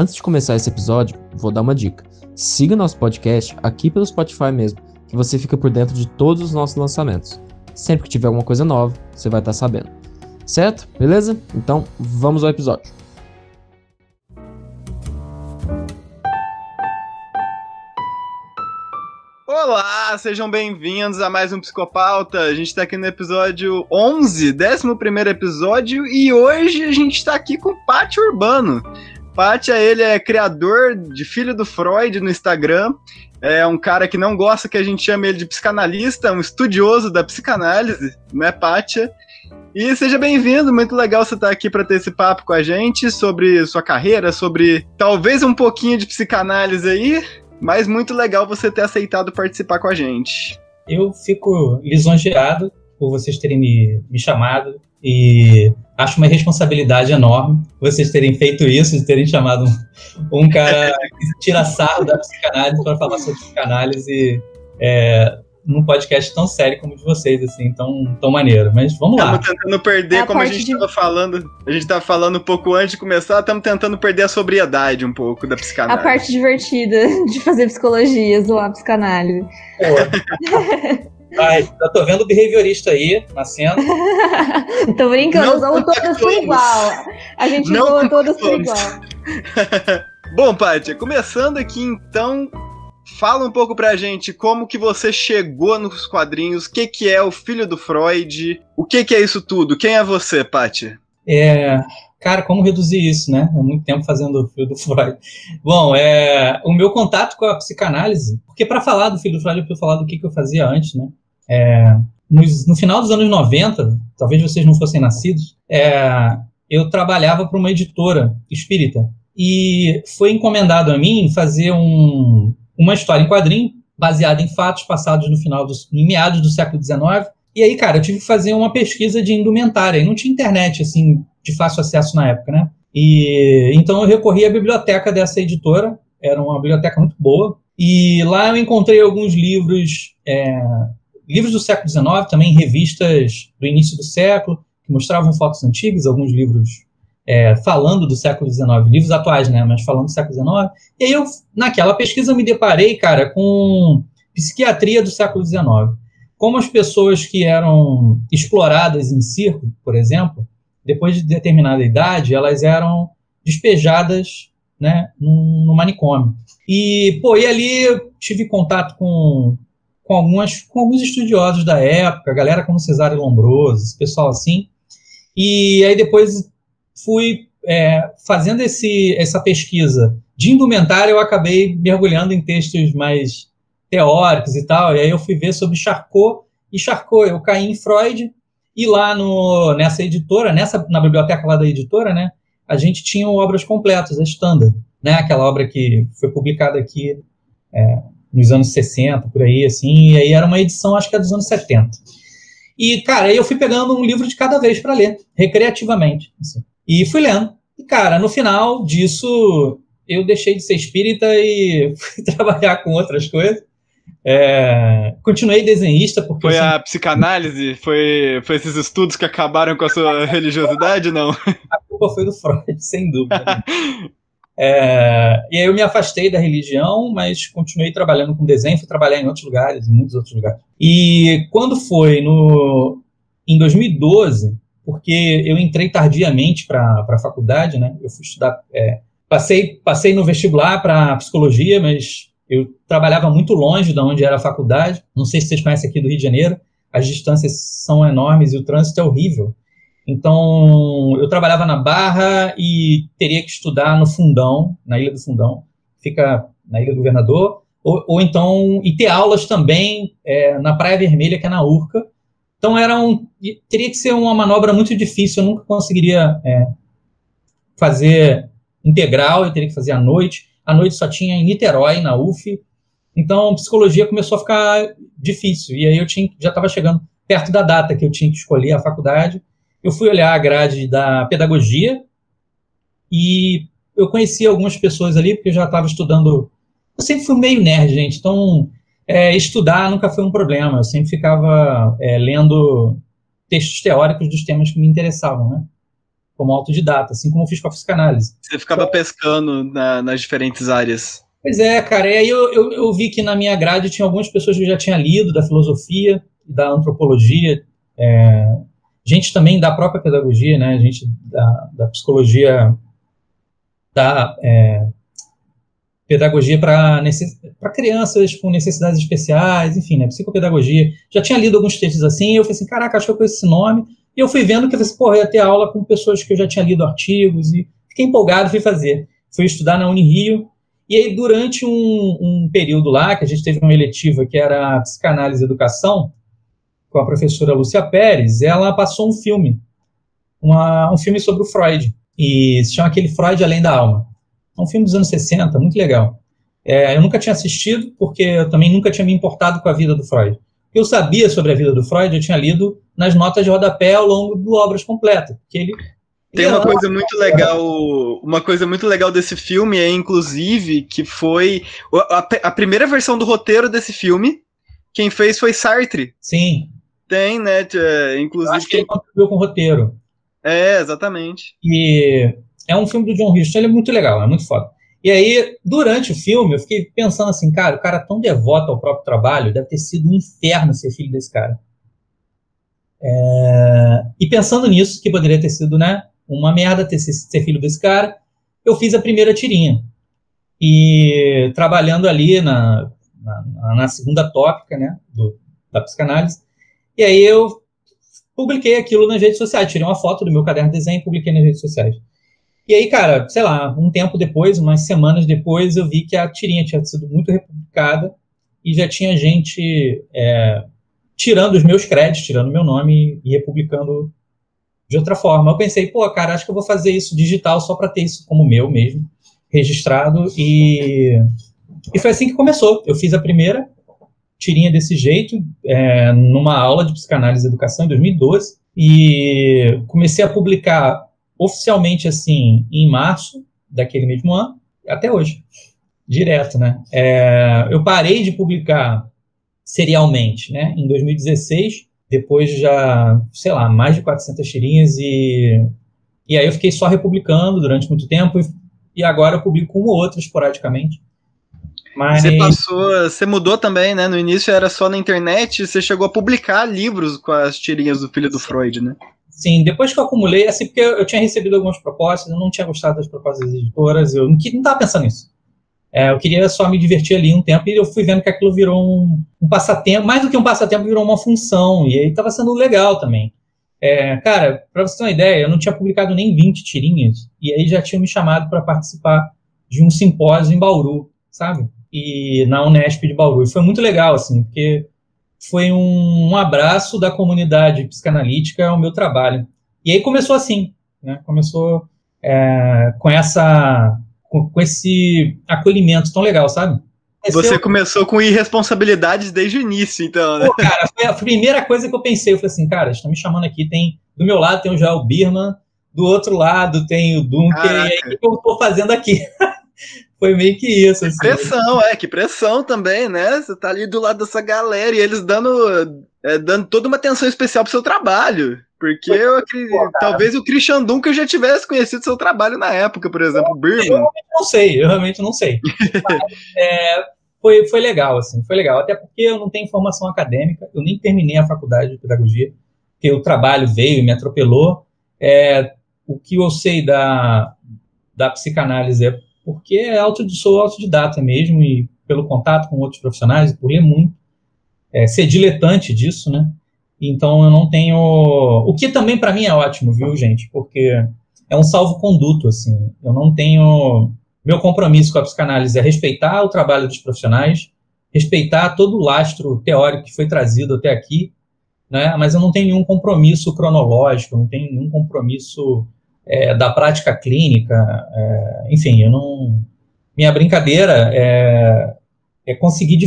Antes de começar esse episódio, vou dar uma dica. Siga nosso podcast aqui pelo Spotify mesmo, que você fica por dentro de todos os nossos lançamentos. Sempre que tiver alguma coisa nova, você vai estar sabendo. Certo? Beleza? Então, vamos ao episódio. Olá, sejam bem-vindos a mais um Psicopauta. A gente tá aqui no episódio 11, 11º episódio, e hoje a gente tá aqui com o Pacha Urbano. Pacha, ele é criador de Filho do Freud no Instagram, é um cara que não gosta que a gente chame ele de psicanalista, um estudioso da psicanálise, né, Pacha? E seja bem-vindo, muito legal você estar aqui para ter esse papo com a gente sobre sua carreira, sobre talvez um pouquinho de psicanálise aí. Mas muito legal você ter aceitado participar com a gente. Eu fico lisonjeado por vocês terem me chamado e acho uma responsabilidade enorme vocês terem feito isso, de terem chamado um cara que tira sarro da psicanálise para falar sobre psicanálise num podcast tão sério como o de vocês, assim, tão maneiro. Mas vamos lá. Estamos tentando perder, como a gente estava falando. A gente estava falando um pouco antes de começar, estamos tentando perder a sobriedade um pouco da psicanálise. A parte divertida de fazer psicologia, zoar a psicanálise. Eu tô vendo o behaviorista aí, nascendo. Tô brincando, usamos todas por igual. A gente zoa todas por igual. Bom, Pacha, começando aqui então... Fala um pouco pra gente como que você chegou nos quadrinhos, o que é o Filho do Freud, o que é isso tudo? Quem é você, Pacha? Cara, como reduzir isso, né? Há muito tempo fazendo o Filho do Freud. Bom, o meu contato com a psicanálise, porque pra falar do Filho do Freud, eu preciso falar do que eu fazia antes, né? No final dos anos 90, talvez vocês não fossem nascidos, eu trabalhava para uma editora espírita e foi encomendado a mim fazer uma história em quadrinho, baseada em fatos passados em meados do século XIX. E aí, cara, eu tive que fazer uma pesquisa de indumentária. E não tinha internet, assim, de fácil acesso na época, né? E então eu recorri à biblioteca dessa editora. Era uma biblioteca muito boa. E lá eu encontrei alguns livros, livros do século XIX, também revistas do início do século, que mostravam fotos antigas, alguns livros... falando do século XIX, livros atuais, né, mas falando do século XIX, e aí eu, naquela pesquisa, me deparei, cara, com psiquiatria do século XIX, como as pessoas que eram exploradas em circo, por exemplo, depois de determinada idade, elas eram despejadas, né, no manicômio, e, pô, e ali eu tive contato com alguns estudiosos da época, galera como Cesare Lombroso, esse pessoal assim, e aí depois... Fui fazendo essa pesquisa de indumentária, eu acabei mergulhando em textos mais teóricos e tal, e aí eu fui ver sobre Charcot, eu caí em Freud, e lá nessa editora, na biblioteca lá da editora, né, a gente tinha Obras Completas, a Standard, né, aquela obra que foi publicada aqui nos anos 60, por aí, assim, e aí era uma edição, acho que é dos anos 70. E, cara, aí eu fui pegando um livro de cada vez para ler, recreativamente, assim. E fui lendo. E, cara, no final disso, eu deixei de ser espírita e fui trabalhar com outras coisas. Continuei desenhista. Porque foi a psicanálise? Foi esses estudos que acabaram com a sua religiosidade, não? A culpa foi do Freud, sem dúvida. E aí eu me afastei da religião, mas continuei trabalhando com desenho, fui trabalhar em outros lugares, em muitos outros lugares. E quando foi em 2012... porque eu entrei tardiamente para a faculdade, né? Eu fui estudar, passei no vestibular para psicologia, mas eu trabalhava muito longe de onde era a faculdade. Não sei se vocês conhecem aqui do Rio de Janeiro, as distâncias são enormes e o trânsito é horrível. Então, eu trabalhava na Barra e teria que estudar no Fundão, na Ilha do Fundão, fica na Ilha do Governador, ou então, e ter aulas também na Praia Vermelha, que é na Urca. Então, teria que ser uma manobra muito difícil, eu nunca conseguiria fazer integral, eu teria que fazer à noite. À noite só tinha em Niterói, na UFF. Então, psicologia começou a ficar difícil. E aí eu já estava chegando perto da data que eu tinha que escolher a faculdade. Eu fui olhar a grade da pedagogia e eu conheci algumas pessoas ali, porque eu já estava estudando... Eu sempre fui meio nerd, gente, então... estudar nunca foi um problema, eu sempre ficava lendo textos teóricos dos temas que me interessavam, né? como autodidata, assim como eu fiz com a psicanálise. Você ficava pescando nas diferentes áreas. Pois é, cara, e aí eu vi que na minha grade tinha algumas pessoas que eu já tinha lido da filosofia, da antropologia, gente também da própria pedagogia, né, gente da psicologia, da pedagogia para crianças com necessidades especiais, enfim, né, psicopedagogia. Já tinha lido alguns textos assim, e eu falei assim, caraca, acho que eu conheço esse nome. E eu fui vendo que eu falei assim, porra, eu ia ter aula com pessoas que eu já tinha lido artigos, e fiquei empolgado, fui fazer. Fui estudar na Uni Rio. E aí, durante um período lá, que a gente teve uma eletiva que era Psicanálise e Educação, com a professora Lúcia Pérez, ela passou um filme, um filme sobre o Freud, e se chama aquele Freud Além da Alma. É um filme dos anos 60, muito legal. Eu nunca tinha assistido, porque eu também nunca tinha me importado com a vida do Freud. Eu sabia sobre a vida do Freud, eu tinha lido nas notas de rodapé ao longo do Obras Completas, porque ele... Tem uma coisa muito legal desse filme, inclusive, que foi a primeira versão do roteiro desse filme, quem fez foi Sartre. Sim. Tem, né? Inclusive, acho que ele contribuiu com o roteiro. É, exatamente. E é um filme do John Huston, ele é muito legal, é muito foda. E aí, durante o filme, eu fiquei pensando assim, cara, o cara tão devoto ao próprio trabalho, deve ter sido um inferno ser filho desse cara. E pensando nisso, que poderia ter sido, né? Uma merda ser filho desse cara, eu fiz a primeira tirinha. E trabalhando ali na segunda tópica, né, da psicanálise, e aí eu publiquei aquilo nas redes sociais, tirei uma foto do meu caderno de desenho e publiquei nas redes sociais. E aí, cara, sei lá, um tempo depois, umas semanas depois, eu vi que a tirinha tinha sido muito republicada e já tinha gente tirando os meus créditos, tirando o meu nome e republicando de outra forma. Eu pensei, pô, cara, acho que eu vou fazer isso digital só para ter isso como meu mesmo, registrado. E foi assim que começou. Eu fiz a primeira tirinha desse jeito, numa aula de psicanálise e educação em 2012. E comecei a publicar oficialmente, assim, em março daquele mesmo ano, até hoje. Direto, né? Eu parei de publicar serialmente, né, em 2016. Depois já, sei lá, mais de 400 tirinhas e aí eu fiquei só republicando durante muito tempo e agora eu publico um ou outro esporadicamente. Mas... Você mudou também, né? No início era só na internet, você chegou a publicar livros com as tirinhas do Filho do Freud, né? Sim, depois que eu acumulei, assim, porque eu tinha recebido algumas propostas, eu não tinha gostado das propostas das editoras, eu não estava pensando nisso. Eu queria só me divertir ali um tempo, e eu fui vendo que aquilo virou um passatempo, mais do que um passatempo, virou uma função, e aí estava sendo legal também. Cara, para você ter uma ideia, eu não tinha publicado nem 20 tirinhas, e aí já tinham me chamado para participar de um simpósio em Bauru, sabe? E na Unesp de Bauru. E foi muito legal, assim, porque foi um abraço da comunidade psicanalítica ao meu trabalho. E aí começou assim, né? Começou com esse acolhimento tão legal, sabe? Você começou com irresponsabilidades desde o início, então, né? Pô, cara, foi a primeira coisa que eu pensei. Eu falei assim, cara, estão me chamando aqui, do meu lado tem o Jael Birman, do outro lado tem o Dunker, e aí o que eu tô fazendo aqui? Foi meio que isso, assim. Pressão, que pressão também, né? Você tá ali do lado dessa galera e eles dando toda uma atenção especial pro seu trabalho. Porque talvez o Christian Dunker já tivesse conhecido seu trabalho na época, por exemplo, Birman. Eu realmente não sei. Mas, foi legal, assim, foi legal. Até porque eu não tenho formação acadêmica, eu nem terminei a faculdade de pedagogia, porque o trabalho veio e me atropelou. O que eu sei da psicanálise é porque sou autodidata mesmo, e pelo contato com outros profissionais, por ler muito, ser diletante disso, né? Então eu não tenho... O que também para mim é ótimo, viu, gente? Porque é um salvo-conduto, assim. Eu não tenho... Meu compromisso com a psicanálise é respeitar o trabalho dos profissionais, respeitar todo o lastro teórico que foi trazido até aqui, né? Mas eu não tenho nenhum compromisso cronológico, eu não tenho nenhum compromisso da prática clínica. Enfim, eu não... Minha brincadeira é conseguir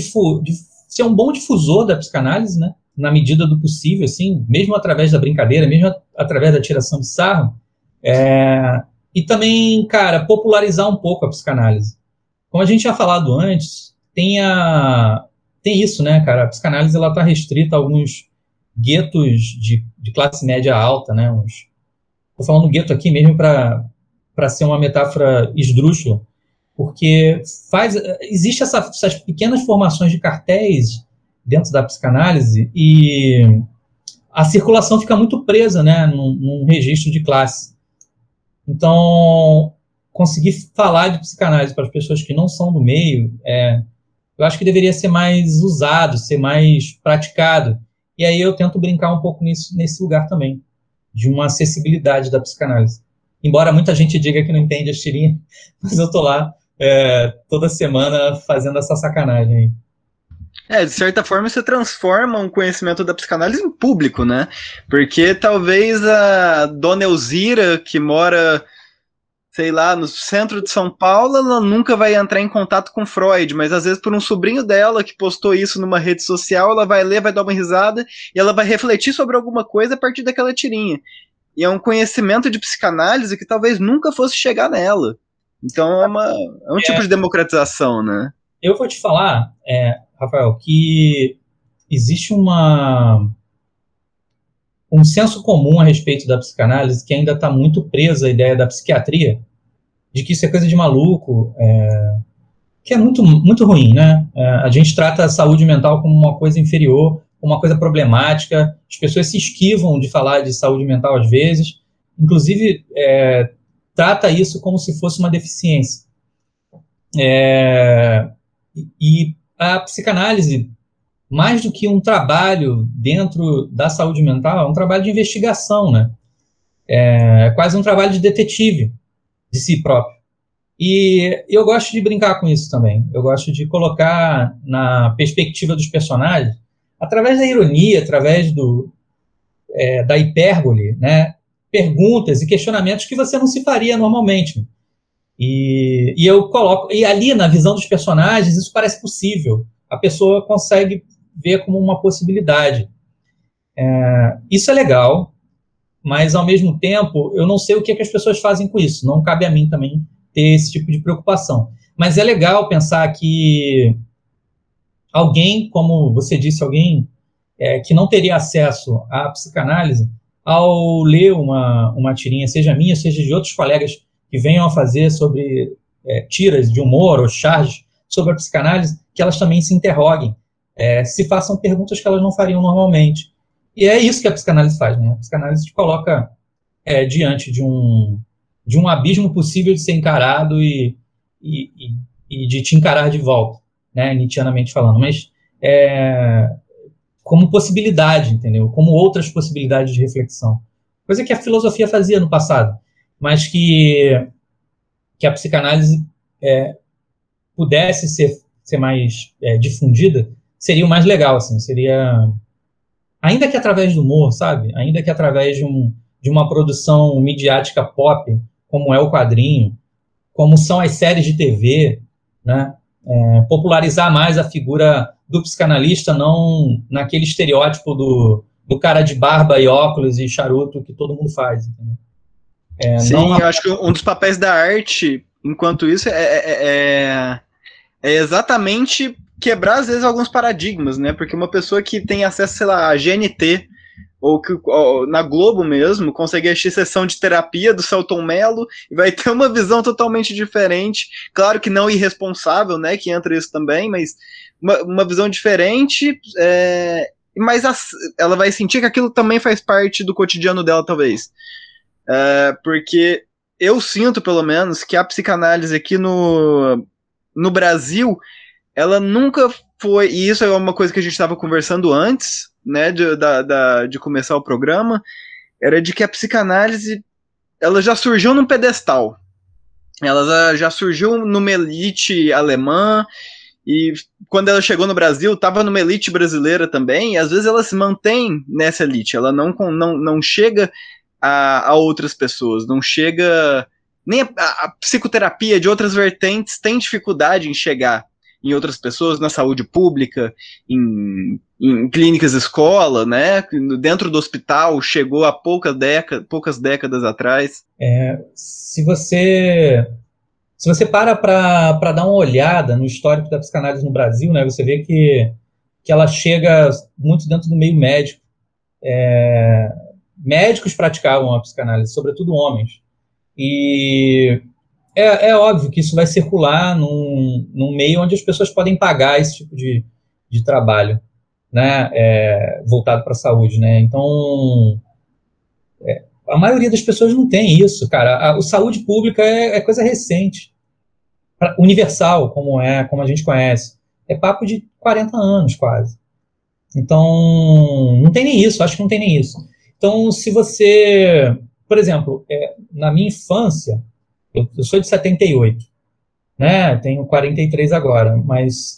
ser um bom difusor da psicanálise, né? Na medida do possível, assim, mesmo através da brincadeira, mesmo através da tiração de sarro, e também, cara, popularizar um pouco a psicanálise. Como a gente tinha falado antes, tem isso, né, cara, a psicanálise ela está restrita a alguns guetos de classe média alta, né, uns Estou falando gueto aqui mesmo para ser uma metáfora esdrúxula, porque existe essas pequenas formações de cartéis dentro da psicanálise e a circulação fica muito presa, né, num registro de classe. Então, conseguir falar de psicanálise para as pessoas que não são do meio, eu acho que deveria ser mais usado, ser mais praticado. E aí eu tento brincar um pouco nesse lugar também, de uma acessibilidade da psicanálise. Embora muita gente diga que não entende a tirinha, mas eu tô lá toda semana fazendo essa sacanagem aí. De certa forma, você transforma um conhecimento da psicanálise em público, né? Porque talvez a dona Elzira, que mora, sei lá, no centro de São Paulo, ela nunca vai entrar em contato com Freud, mas às vezes por um sobrinho dela que postou isso numa rede social, ela vai ler, vai dar uma risada, e ela vai refletir sobre alguma coisa a partir daquela tirinha. E é um conhecimento de psicanálise que talvez nunca fosse chegar nela. Então é um tipo de democratização, né? Eu vou te falar, Rafael, que existe um senso comum a respeito da psicanálise que ainda está muito presa à ideia da psiquiatria, de que isso é coisa de maluco, que é muito, muito ruim, né? A gente trata a saúde mental como uma coisa inferior, uma coisa problemática, as pessoas se esquivam de falar de saúde mental às vezes, inclusive trata isso como se fosse uma deficiência. E a psicanálise, mais do que um trabalho dentro da saúde mental, é um trabalho de investigação, né? É quase um trabalho de detetive de si próprio. E eu gosto de brincar com isso também. Eu gosto de colocar na perspectiva dos personagens, através da ironia, através da hipérbole, né? Perguntas e questionamentos que você não se faria normalmente. E eu coloco... E ali, na visão dos personagens, isso parece possível. A pessoa consegue ver como uma possibilidade. Isso é legal, mas, ao mesmo tempo, eu não sei o que que as pessoas fazem com isso. Não cabe a mim também ter esse tipo de preocupação. Mas é legal pensar que alguém, como você disse, alguém que não teria acesso à psicanálise, ao ler uma tirinha, seja minha, seja de outros colegas que venham a fazer sobre tiras de humor ou charges sobre a psicanálise, que elas também se interroguem, se façam perguntas que elas não fariam normalmente. E é isso que a psicanálise faz, né? A psicanálise te coloca diante de um abismo possível de ser encarado e de te encarar de volta, né? Nietzscheanamente falando, mas como possibilidade, entendeu? Como outras possibilidades de reflexão. Coisa que a filosofia fazia no passado, mas que a psicanálise pudesse ser mais difundida, seria o mais legal, assim, seria... Ainda que através do humor, sabe? Ainda que através de uma produção midiática pop, como é o quadrinho, como são as séries de TV, né? Popularizar mais a figura do psicanalista, não naquele estereótipo do cara de barba e óculos e charuto que todo mundo faz. Entendeu? Sim, eu acho que um dos papéis da arte, enquanto isso, é exatamente quebrar, às vezes, alguns paradigmas, né? Porque uma pessoa que tem acesso, sei lá, a GNT, ou na Globo mesmo, consegue assistir sessão de terapia do Selton Mello e vai ter uma visão totalmente diferente. Claro que não irresponsável, né? Que entra isso também, mas uma visão diferente, mas ela vai sentir que aquilo também faz parte do cotidiano dela, talvez. Porque eu sinto, pelo menos, que a psicanálise aqui no Brasil, ela nunca foi, e isso é uma coisa que a gente estava conversando antes, né, de começar o programa, era de que a psicanálise, ela já surgiu num pedestal, ela já surgiu numa elite alemã, e quando ela chegou no Brasil, estava numa elite brasileira também, e às vezes ela se mantém nessa elite, ela não chega a outras pessoas, não chega... Nem a psicoterapia de outras vertentes tem dificuldade em chegar em outras pessoas, na saúde pública, em clínicas escola, né? Dentro do hospital, chegou há poucas décadas atrás. Se você para dar uma olhada no histórico da psicanálise no Brasil, né, você vê que ela chega muito dentro do meio médico, médicos praticavam a psicanálise, sobretudo homens. E é óbvio que isso vai circular num meio onde as pessoas podem pagar esse tipo de trabalho, né, voltado para a saúde, né? Então, a maioria das pessoas não tem isso, cara. A saúde pública é coisa recente, universal, como a gente conhece. É papo de 40 anos, quase. Então, não tem nem isso, acho que não tem nem isso. Então, se você... Por exemplo, na minha infância, eu sou de 78, né? Tenho 43 agora, mas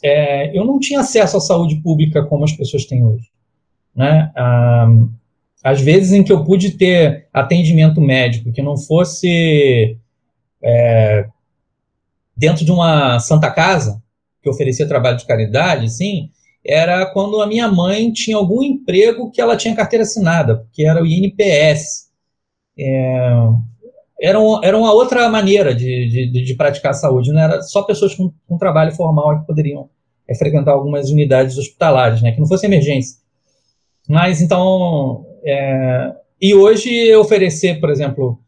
eu não tinha acesso à saúde pública como as pessoas têm hoje, né? Às vezes em que eu pude ter atendimento médico que não fosse dentro de uma Santa Casa, que oferecia trabalho de caridade, assim, era quando a minha mãe tinha algum emprego que ela tinha carteira assinada, porque era o INPS. Era uma outra maneira de praticar a saúde, não era só pessoas com trabalho formal que poderiam frequentar algumas unidades hospitalares, né, que não fosse emergência. Mas, então... e hoje, oferecer, por exemplo,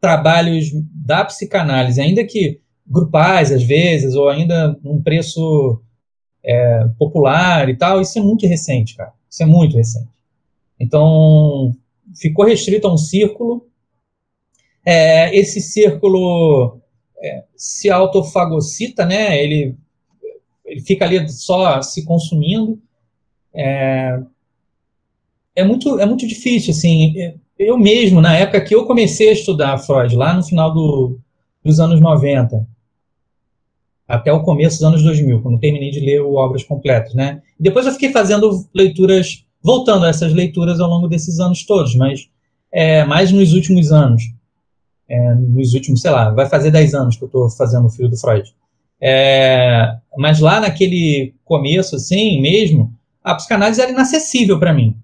trabalhos da psicanálise, ainda que grupais, às vezes, ou ainda num preço popular e tal, isso é muito recente, cara. Isso é muito recente. Então, ficou restrito a um círculo. Esse círculo se autofagocita, né? Ele fica ali só se consumindo. É muito difícil, assim. Eu mesmo, na época que eu comecei a estudar Freud, lá no final dos anos 90, até o começo dos anos 2000, quando terminei de ler o Obras Completas, né? Depois eu fiquei fazendo leituras, voltando a essas leituras ao longo desses anos todos, mas mais nos últimos anos. Nos últimos, sei lá, vai fazer 10 anos que eu estou fazendo o Filho do Freud. Mas lá naquele começo, assim, mesmo, a psicanálise era inacessível para mim.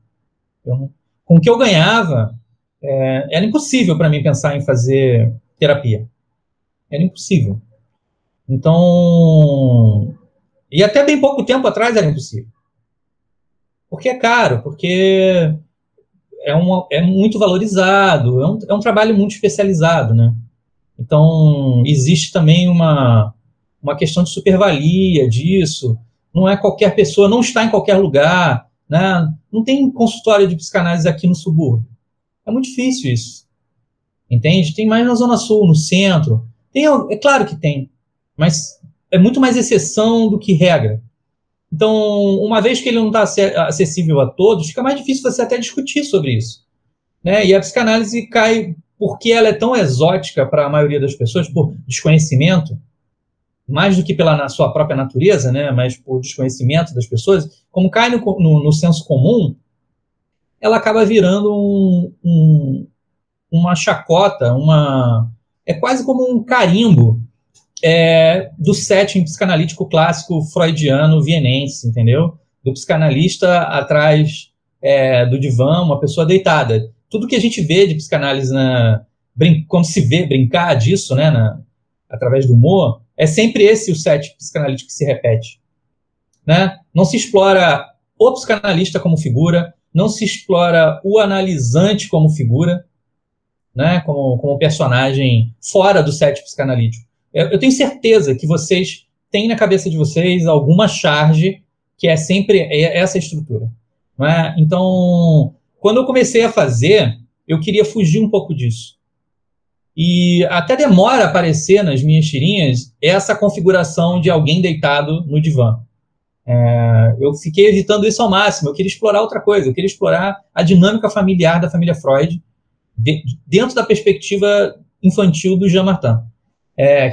Com o que eu ganhava, era impossível para mim pensar em fazer terapia. Era impossível. Então... E até bem pouco tempo atrás era impossível. Porque é caro, porque é muito valorizado, é um trabalho muito especializado, né? Então, existe também uma questão de supervalia disso. Não é qualquer pessoa, não está em qualquer lugar, né? Não tem consultório de psicanálise aqui no subúrbio. É muito difícil isso, entende? Tem mais na Zona Sul, no centro. Tem, é claro que tem, mas é muito mais exceção do que regra. Então, uma vez que ele não está acessível a todos, fica mais difícil você até discutir sobre isso, né? E a psicanálise cai, porque ela é tão exótica para a maioria das pessoas, por desconhecimento, mais do que pela sua própria natureza, né? Mas por desconhecimento das pessoas, como cai no senso comum, ela acaba virando uma chacota, é quase como um carimbo do setting psicanalítico clássico freudiano vienense, entendeu? Do psicanalista atrás do divã, uma pessoa deitada. Tudo que a gente vê de psicanálise, como se vê brincar disso, né, através do humor, é sempre esse o set psicanalítico que se repete, né? Não se explora o psicanalista como figura, não se explora o analisante como figura, né? Como personagem fora do set psicanalítico. Eu tenho certeza que vocês têm na cabeça de vocês alguma charge que é sempre essa estrutura, né? Então, quando eu comecei a fazer, eu queria fugir um pouco disso. E até demora a aparecer nas minhas tirinhas essa configuração de alguém deitado no divã. Eu fiquei evitando isso ao máximo, eu queria explorar outra coisa, eu queria explorar a dinâmica familiar da família Freud dentro da perspectiva infantil do Jean-Martin,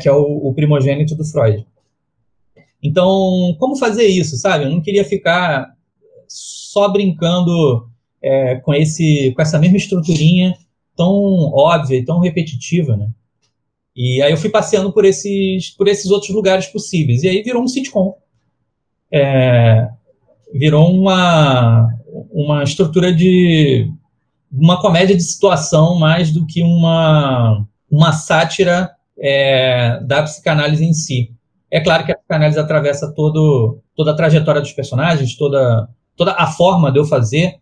que é o primogênito do Freud. Então, como fazer isso, sabe? Eu não queria ficar só brincando com essa mesma estruturinha tão óbvia e tão repetitiva, né? E aí eu fui passeando por esses outros lugares possíveis. E aí virou um sitcom. Virou uma estrutura de... uma comédia de situação mais do que uma sátira da psicanálise em si. É claro que a psicanálise atravessa toda a trajetória dos personagens, toda a forma de eu fazer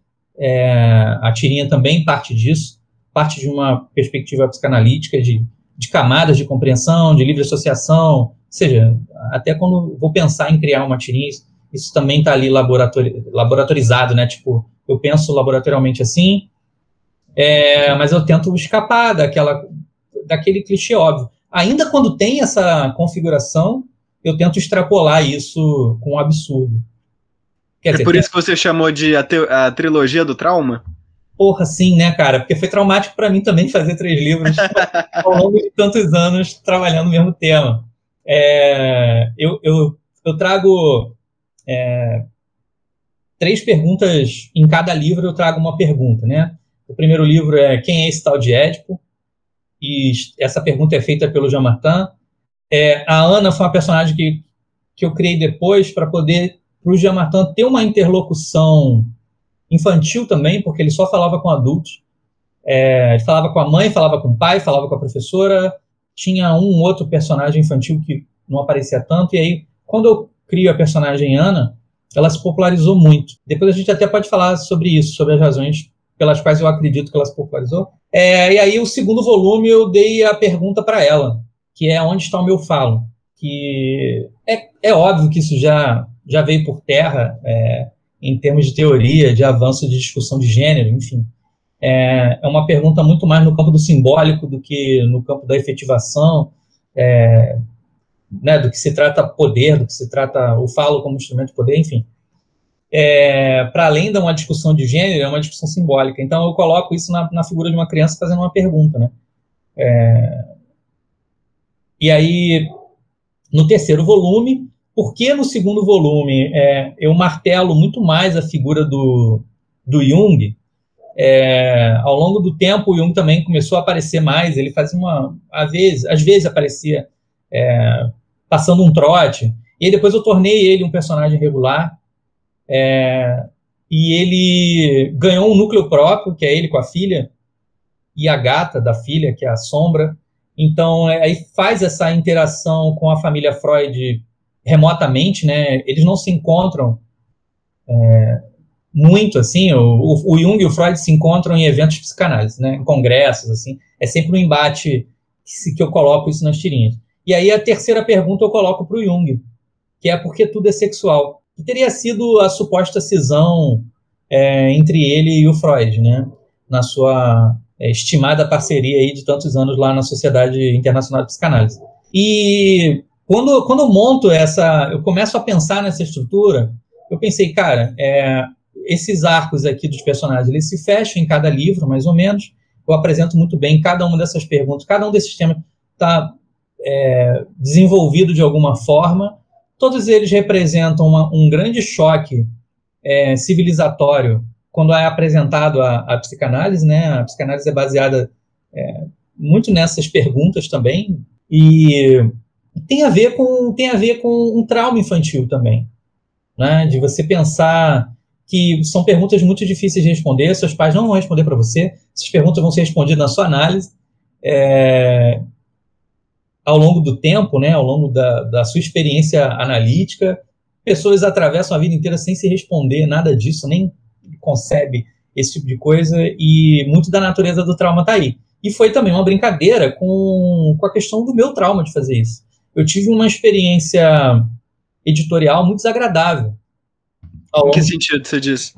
a tirinha também parte disso, parte de uma perspectiva psicanalítica, de camadas de compreensão, de livre associação, ou seja, até quando vou pensar em criar uma tirinha, isso também está ali laboratorizado, né? Tipo, eu penso laboratorialmente assim, mas eu tento escapar daquele clichê óbvio. Ainda quando tem essa configuração, eu tento extrapolar isso com um absurdo. Quer dizer, por isso que você chamou de a trilogia do trauma? Porra, sim, né, cara? Porque foi traumático para mim também fazer 3 livros ao longo de tantos anos trabalhando o mesmo tema. Eu trago... 3 perguntas em cada livro, eu trago uma pergunta, né? O primeiro livro é quem é esse tal de Édipo? E essa pergunta é feita pelo Jean-Martin. A Ana foi uma personagem que eu criei depois para poder, para o Jean-Martin ter uma interlocução infantil também, porque ele só falava com adultos. Ele falava com a mãe, falava com o pai, falava com a professora. Tinha um outro personagem infantil que não aparecia tanto. E aí, quando eu crio a personagem Ana, ela se popularizou muito. Depois a gente até pode falar sobre isso, sobre as razões pelas quais eu acredito que ela se popularizou. E aí, o segundo volume, eu dei a pergunta para ela, que é onde está o meu falo. Que é óbvio que isso já veio por terra em termos de teoria, de avanço de discussão de gênero, enfim. É uma pergunta muito mais no campo do simbólico do que no campo da efetivação, né, do que se trata poder, do que se trata o falo como instrumento de poder, enfim. Para além de uma discussão de gênero, é uma discussão simbólica. Então, eu coloco isso na figura de uma criança fazendo uma pergunta, né? E aí, no terceiro volume, porque no segundo volume eu martelo muito mais a figura do Jung. Ao longo do tempo, o Jung também começou a aparecer mais. Ele fazia às vezes aparecia... passando um trote, e aí depois eu tornei ele um personagem regular, e ele ganhou um núcleo próprio, que é ele com a filha, e a gata da filha, que é a Sombra. Então, aí faz essa interação com a família Freud remotamente, né? Eles não se encontram muito, assim, o Jung e o Freud se encontram em eventos psicanálise, né? Em congressos, assim, é sempre um embate que eu coloco isso nas tirinhas. E aí a terceira pergunta eu coloco para o Jung, que é por que tudo é sexual? Que teria sido a suposta cisão entre ele e o Freud, né? Na sua estimada parceria aí de tantos anos lá na Sociedade Internacional de Psicanálise. E quando eu monto eu começo a pensar nessa estrutura, eu pensei, cara, esses arcos aqui dos personagens, eles se fecham em cada livro, mais ou menos. Eu apresento muito bem cada uma dessas perguntas, cada um desses temas está... desenvolvido de alguma forma. Todos eles representam um grande choque civilizatório quando é apresentado a psicanálise, né? A psicanálise é baseada muito nessas perguntas também, e tem a ver com um trauma infantil também, né? De você pensar que são perguntas muito difíceis de responder, seus pais não vão responder para você, essas perguntas vão ser respondidas na sua análise, ao longo do tempo, né, ao longo da sua experiência analítica. Pessoas atravessam a vida inteira sem se responder nada disso, nem concebe esse tipo de coisa, e muito da natureza do trauma está aí. E foi também uma brincadeira com a questão do meu trauma de fazer isso. Eu tive uma experiência editorial muito desagradável. Em que sentido você disse?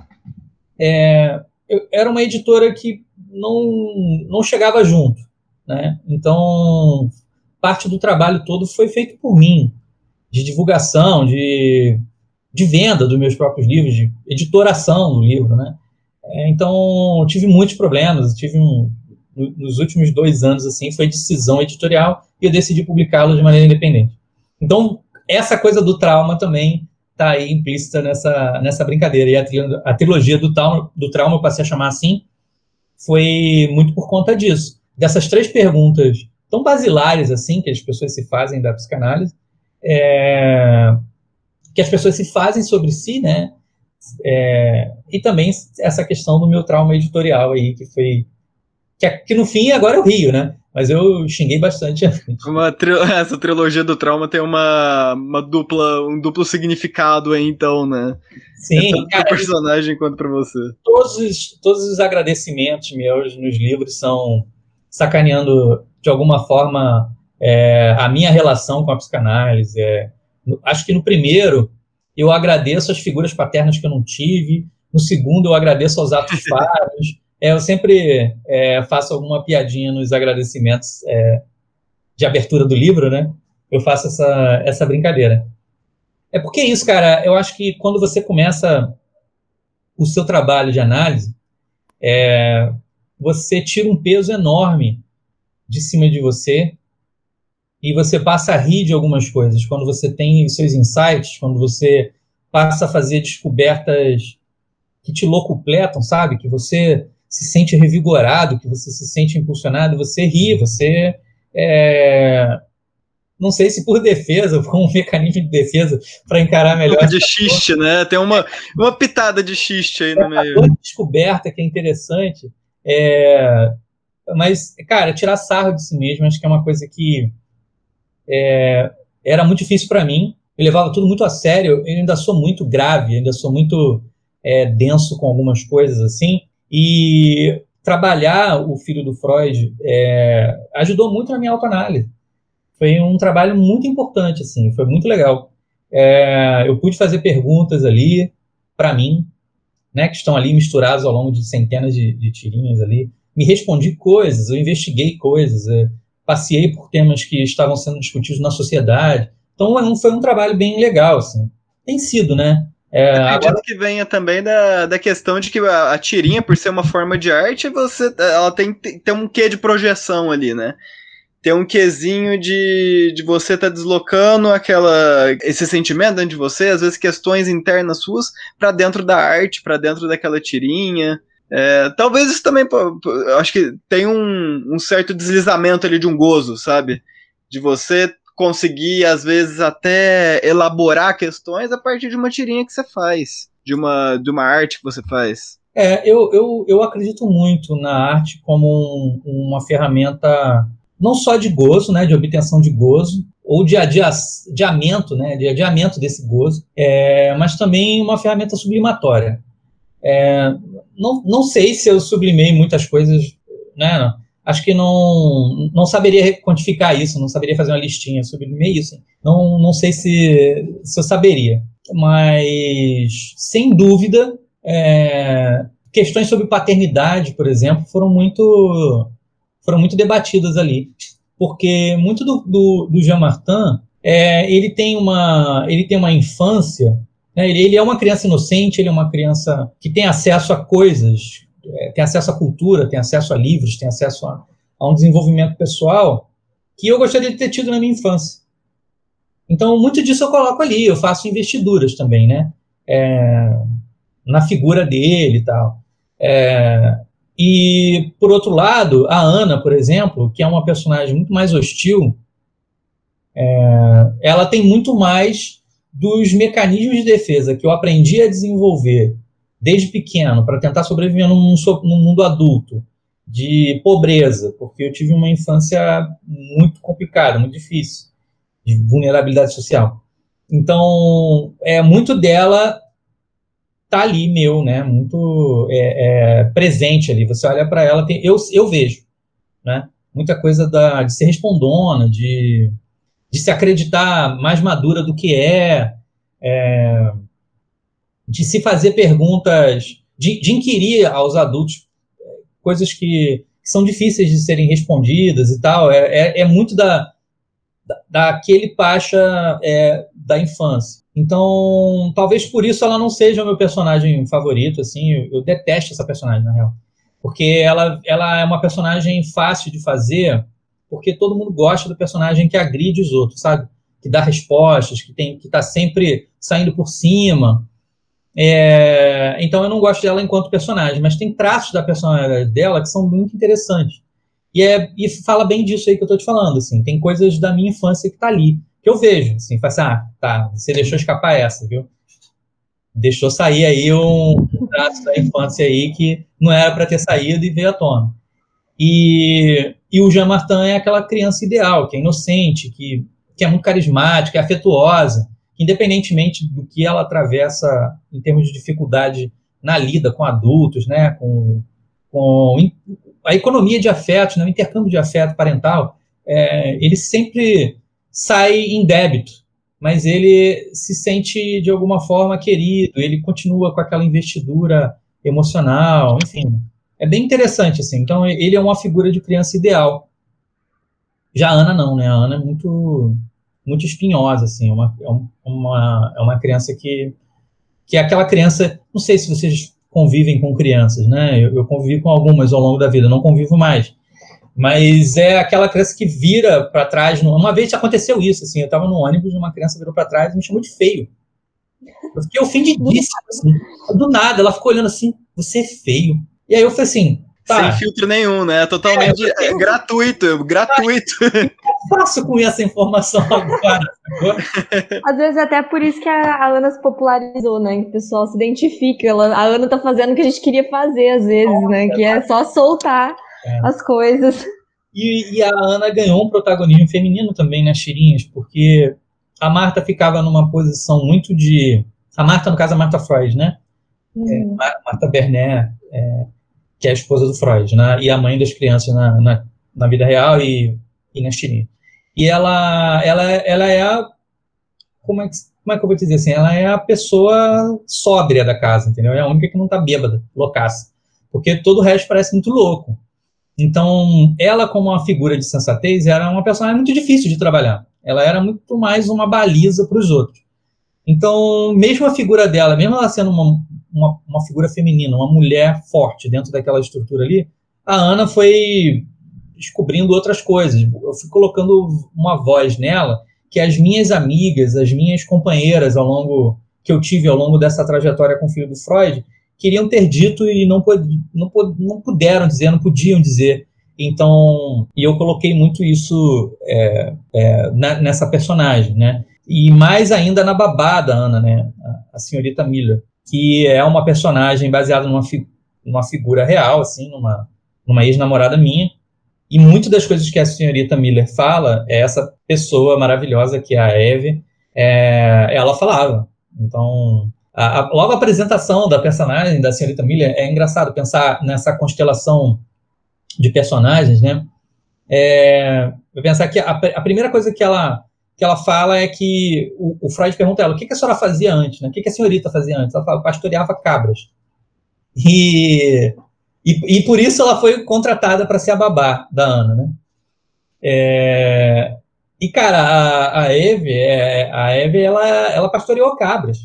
Eu era uma editora que não chegava junto, né? Então... parte do trabalho todo foi feito por mim, de divulgação, de venda dos meus próprios livros, de editoração do livro, né? Então, eu tive muitos problemas, nos últimos 2 anos, assim, foi decisão editorial, e eu decidi publicá-lo de maneira independente. Então, essa coisa do trauma também está aí implícita nessa brincadeira, e a trilogia do trauma, eu passei a chamar assim, foi muito por conta disso. Dessas 3 perguntas tão basilares, assim, que as pessoas se fazem da psicanálise, que as pessoas se fazem sobre si, né? E também essa questão do meu trauma editorial aí, que no fim, agora eu rio, né? Mas eu xinguei bastante. Essa trilogia do trauma tem um duplo significado aí, então, né? Sim, tanto cara, pro personagem quanto pra você. Todos os agradecimentos meus nos livros são sacaneando, de alguma forma, a minha relação com a psicanálise. Acho que no primeiro, eu agradeço as figuras paternas que eu não tive. No segundo, eu agradeço aos atos falhos. Eu sempre faço alguma piadinha nos agradecimentos de abertura do livro, né? Eu faço essa brincadeira. É porque é isso, cara. Eu acho que quando você começa o seu trabalho de análise, você tira um peso enorme de cima de você e você passa a rir de algumas coisas. Quando você tem seus insights, quando você passa a fazer descobertas que te locupletam, sabe? Que você se sente revigorado, que você se sente impulsionado, você ri, você... não sei se por defesa, ou com um mecanismo de defesa para encarar melhor... De xiste, né? Tem uma pitada de xiste aí no meio. Uma descoberta que é interessante, mas, cara, tirar sarro de si mesmo, acho que é uma coisa que era muito difícil para mim, eu levava tudo muito a sério, eu ainda sou muito grave, ainda sou muito denso com algumas coisas assim, e trabalhar o Filho do Freud ajudou muito na minha autoanálise. Foi um trabalho muito importante, assim, foi muito legal. Eu pude fazer perguntas ali, para mim, né, que estão ali misturadas ao longo de centenas de tirinhas ali. Me respondi coisas, eu investiguei coisas, passei por temas que estavam sendo discutidos na sociedade. Então foi um trabalho bem legal, assim. Tem sido, né? Acredito que venha também da questão de que a tirinha, por ser uma forma de arte, ela tem um quê de projeção ali, né? Tem um quezinho de você estar deslocando esse sentimento dentro de você, às vezes questões internas suas, para dentro da arte, para dentro daquela tirinha. Talvez isso também, acho que tem um certo deslizamento ali de um gozo, sabe? De você conseguir, às vezes, até elaborar questões a partir de uma tirinha que você faz, de uma arte que você faz. Eu acredito muito na arte como uma ferramenta não só de gozo, né, de obtenção de gozo, ou de adiamento, né, de adiamento desse gozo, mas também uma ferramenta sublimatória. Não sei se eu sublimei muitas coisas, né? Acho que não saberia quantificar isso, não saberia fazer uma listinha sobre isso. Não sei se eu saberia. Mas, sem dúvida, questões sobre paternidade, por exemplo, foram muito debatidas ali. Porque muito do Jean-Martin, ele tem uma infância, né? Ele é uma criança inocente, ele é uma criança que tem acesso a coisas, tem acesso à cultura, tem acesso a livros, tem acesso a um desenvolvimento pessoal que eu gostaria de ter tido na minha infância. Então, muito disso eu coloco ali, eu faço investiduras também, né? Na figura dele e tal. E, por outro lado, a Ana, por exemplo, que é uma personagem muito mais hostil, ela tem muito mais dos mecanismos de defesa que eu aprendi a desenvolver desde pequeno, para tentar sobreviver num mundo adulto, de pobreza, porque eu tive uma infância muito complicada, muito difícil, de vulnerabilidade social. Então, muito dela tá ali, né? Muito presente ali. Você olha para ela, eu vejo, né? Muita coisa de ser respondona, de se acreditar mais madura do que de se fazer perguntas, de inquirir aos adultos coisas que são difíceis de serem respondidas e tal, é muito daquele Pacha da infância. Então, talvez por isso ela não seja o meu personagem favorito, assim, eu detesto essa personagem, na real, porque ela é uma personagem fácil de fazer, porque todo mundo gosta do personagem que agride os outros, sabe? Que dá respostas, que tá sempre saindo por cima. Então eu não gosto dela enquanto personagem, mas tem traços da personalidade dela que são muito interessantes. E fala bem disso aí que eu tô te falando, assim, tem coisas da minha infância que tá ali, que eu vejo, assim, fala assim, tá, você deixou escapar essa, viu? Deixou sair aí um traço da infância aí que não era para ter saído e veio à tona. E o Jean-Martin é aquela criança ideal, que é inocente, que é muito carismática, é afetuosa, independentemente do que ela atravessa em termos de dificuldade na lida com adultos, né, com a economia de afetos, né, o intercâmbio de afeto parental, ele sempre sai em débito, mas ele se sente, de alguma forma, querido, ele continua com aquela investidura emocional, enfim. É bem interessante, assim. Então, ele é uma figura de criança ideal. Já a Ana não, né? A Ana é muito, muito espinhosa, assim. É uma criança que é aquela criança... Não sei se vocês convivem com crianças, né? Eu convivi com algumas ao longo da vida, não convivo mais. Mas é aquela criança que vira para trás. Uma vez aconteceu isso, assim. Eu estava no ônibus, uma criança virou para trás e me chamou de feio. Eu fiquei ofendidíssimo, assim. Do nada, ela ficou olhando assim, você é feio. E aí eu falei assim... Tá, sem filtro nenhum, né? Totalmente gratuito. O que eu faço com essa informação agora? Às vezes até por isso que a Ana se popularizou, né? Que o pessoal se identifica. A Ana tá fazendo o que a gente queria fazer, às vezes, né? Que é só soltar as coisas. E a Ana ganhou um protagonismo feminino também nas tirinhas, porque a Marta ficava numa posição muito de... A Marta, no caso, a Marta Freud, né? Marta Bernet... que é a esposa do Freud, né? E a mãe das crianças na vida real e na tirinha. E ela é a... Como é que eu vou dizer assim? Ela é a pessoa sóbria da casa, entendeu? É a única que não tá bêbada, loucaça. Porque todo o resto parece muito louco. Então, ela, como uma figura de sensatez, era uma personagem muito difícil de trabalhar. Ela era muito mais uma baliza para os outros. Então, mesmo a figura dela, mesmo ela sendo uma figura feminina, uma mulher forte dentro daquela estrutura ali, a Ana foi descobrindo outras coisas. Eu fui colocando uma voz nela que as minhas amigas, as minhas companheiras que eu tive ao longo dessa trajetória com o filho do Freud, queriam ter dito e não puderam dizer, não podiam dizer. Então, e eu coloquei muito isso nessa personagem, né? E mais ainda na babá da Ana, né? A senhorita Miller, que é uma personagem baseada numa figura real, assim, numa ex-namorada minha. E muitas das coisas que a senhorita Miller fala, essa pessoa maravilhosa que é a Eve, ela falava. Então, logo a apresentação da personagem, da senhorita Miller, é engraçado pensar nessa constelação de personagens, né? Pensar que a primeira coisa que ela fala é que o Freud pergunta a ela, o que a senhora fazia antes, né? O que a senhorita fazia antes? Ela fala, pastoreava cabras. E por isso ela foi contratada para ser a babá da Ana, né? E, cara, a Eve ela pastoreou cabras,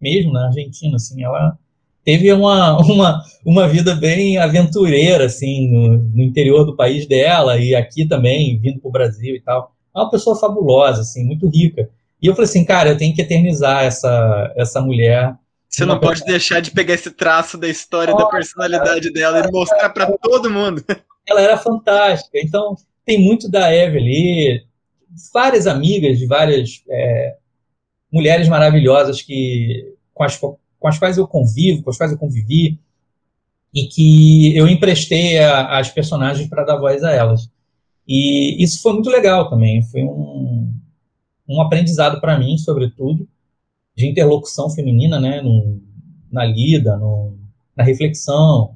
mesmo na Argentina, assim, ela teve uma vida bem aventureira, assim, no interior do país dela e aqui também, vindo para o Brasil e tal. É uma pessoa fabulosa, assim, muito rica. E eu falei assim, cara, eu tenho que eternizar essa mulher. Você não pode deixar de pegar esse traço da história, da personalidade dela e mostrar para todo mundo. Ela era fantástica. Então, tem muito da Eve ali. Várias amigas de várias mulheres maravilhosas com as quais eu convivo, com as quais eu convivi, e que eu emprestei as personagens para dar voz a elas. E isso foi muito legal também, foi um aprendizado para mim, sobretudo, de interlocução feminina, né, na lida, na reflexão,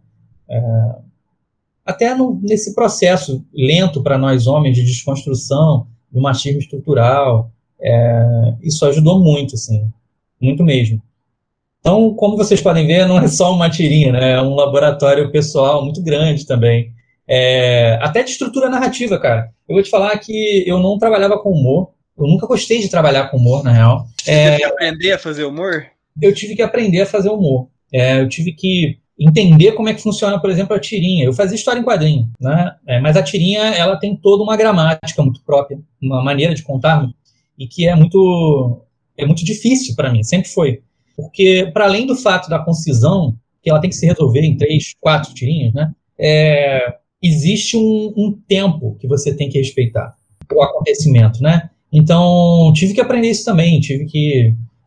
até nesse processo lento para nós homens de desconstrução do machismo estrutural, isso ajudou muito, assim, muito mesmo. Então, como vocês podem ver, não é só uma tirinha, né, é um laboratório pessoal muito grande também. Até de estrutura narrativa, cara. Eu vou te falar que eu não trabalhava com humor. Eu nunca gostei de trabalhar com humor, na real. Você teve que aprender a fazer humor? Eu tive que aprender a fazer humor. Eu tive que entender como é que funciona, por exemplo, a tirinha. Eu fazia história em quadrinho, né? Mas a tirinha, ela tem toda uma gramática muito própria, uma maneira de contar, e que é muito difícil para mim, sempre foi. Porque, para além do fato da concisão, que ela tem que se resolver em 3, 4 tirinhas, né? Existe um tempo que você tem que respeitar o acontecimento, né? Então, tive que aprender isso também,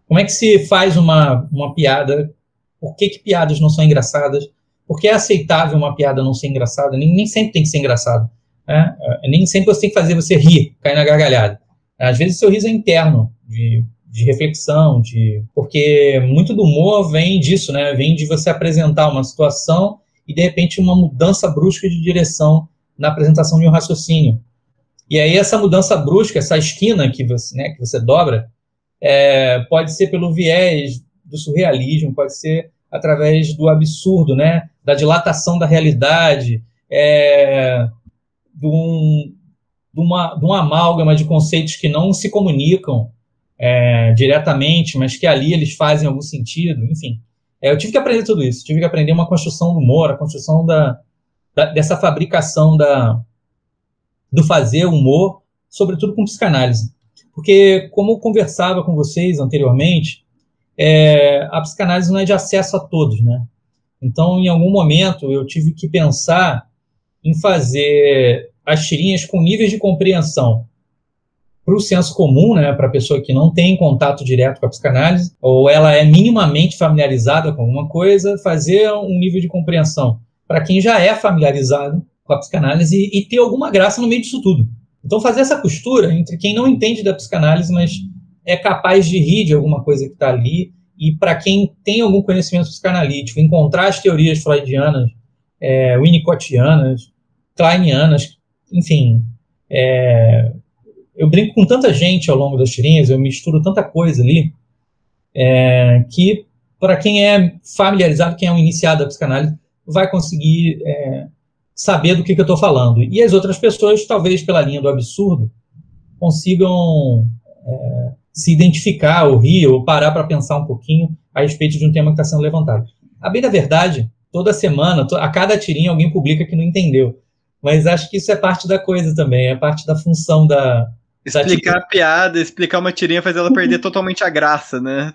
como é que se faz uma piada, por que piadas não são engraçadas, porque é aceitável uma piada não ser engraçada, nem sempre tem que ser engraçado, né? Nem sempre você tem que fazer você rir, cair na gargalhada. Às vezes o seu riso é interno, de reflexão, porque muito do humor vem disso, né? Vem de você apresentar uma situação e, de repente, uma mudança brusca de direção na apresentação de um raciocínio. E aí essa mudança brusca, essa esquina que você dobra, pode ser pelo viés do surrealismo, pode ser através do absurdo, né? Da dilatação da realidade, de uma amálgama de conceitos que não se comunicam diretamente, mas que ali eles fazem algum sentido, enfim. Eu tive que aprender tudo isso, tive que aprender uma construção do humor, a construção dessa fabricação do fazer humor, sobretudo com psicanálise. Porque, como eu conversava com vocês anteriormente, a psicanálise não é de acesso a todos, né? Então, em algum momento, eu tive que pensar em fazer as tirinhas com níveis de compreensão para o senso comum, né, para a pessoa que não tem contato direto com a psicanálise, ou ela é minimamente familiarizada com alguma coisa, fazer um nível de compreensão para quem já é familiarizado com a psicanálise e ter alguma graça no meio disso tudo. Então, fazer essa costura entre quem não entende da psicanálise, mas é capaz de rir de alguma coisa que está ali, e para quem tem algum conhecimento psicanalítico, encontrar as teorias freudianas, winnicottianas, kleinianas, enfim... Eu brinco com tanta gente ao longo das tirinhas, eu misturo tanta coisa ali, que para quem é familiarizado, quem é um iniciado da psicanálise, vai conseguir saber do que eu estou falando. E as outras pessoas, talvez pela linha do absurdo, consigam se identificar, ou rir, ou parar para pensar um pouquinho a respeito de um tema que está sendo levantado. A bem da verdade, toda semana, a cada tirinha, alguém publica que não entendeu. Mas acho que isso é parte da coisa também, é parte da função da... Explicar a piada, explicar uma tirinha faz ela perder totalmente a graça, né?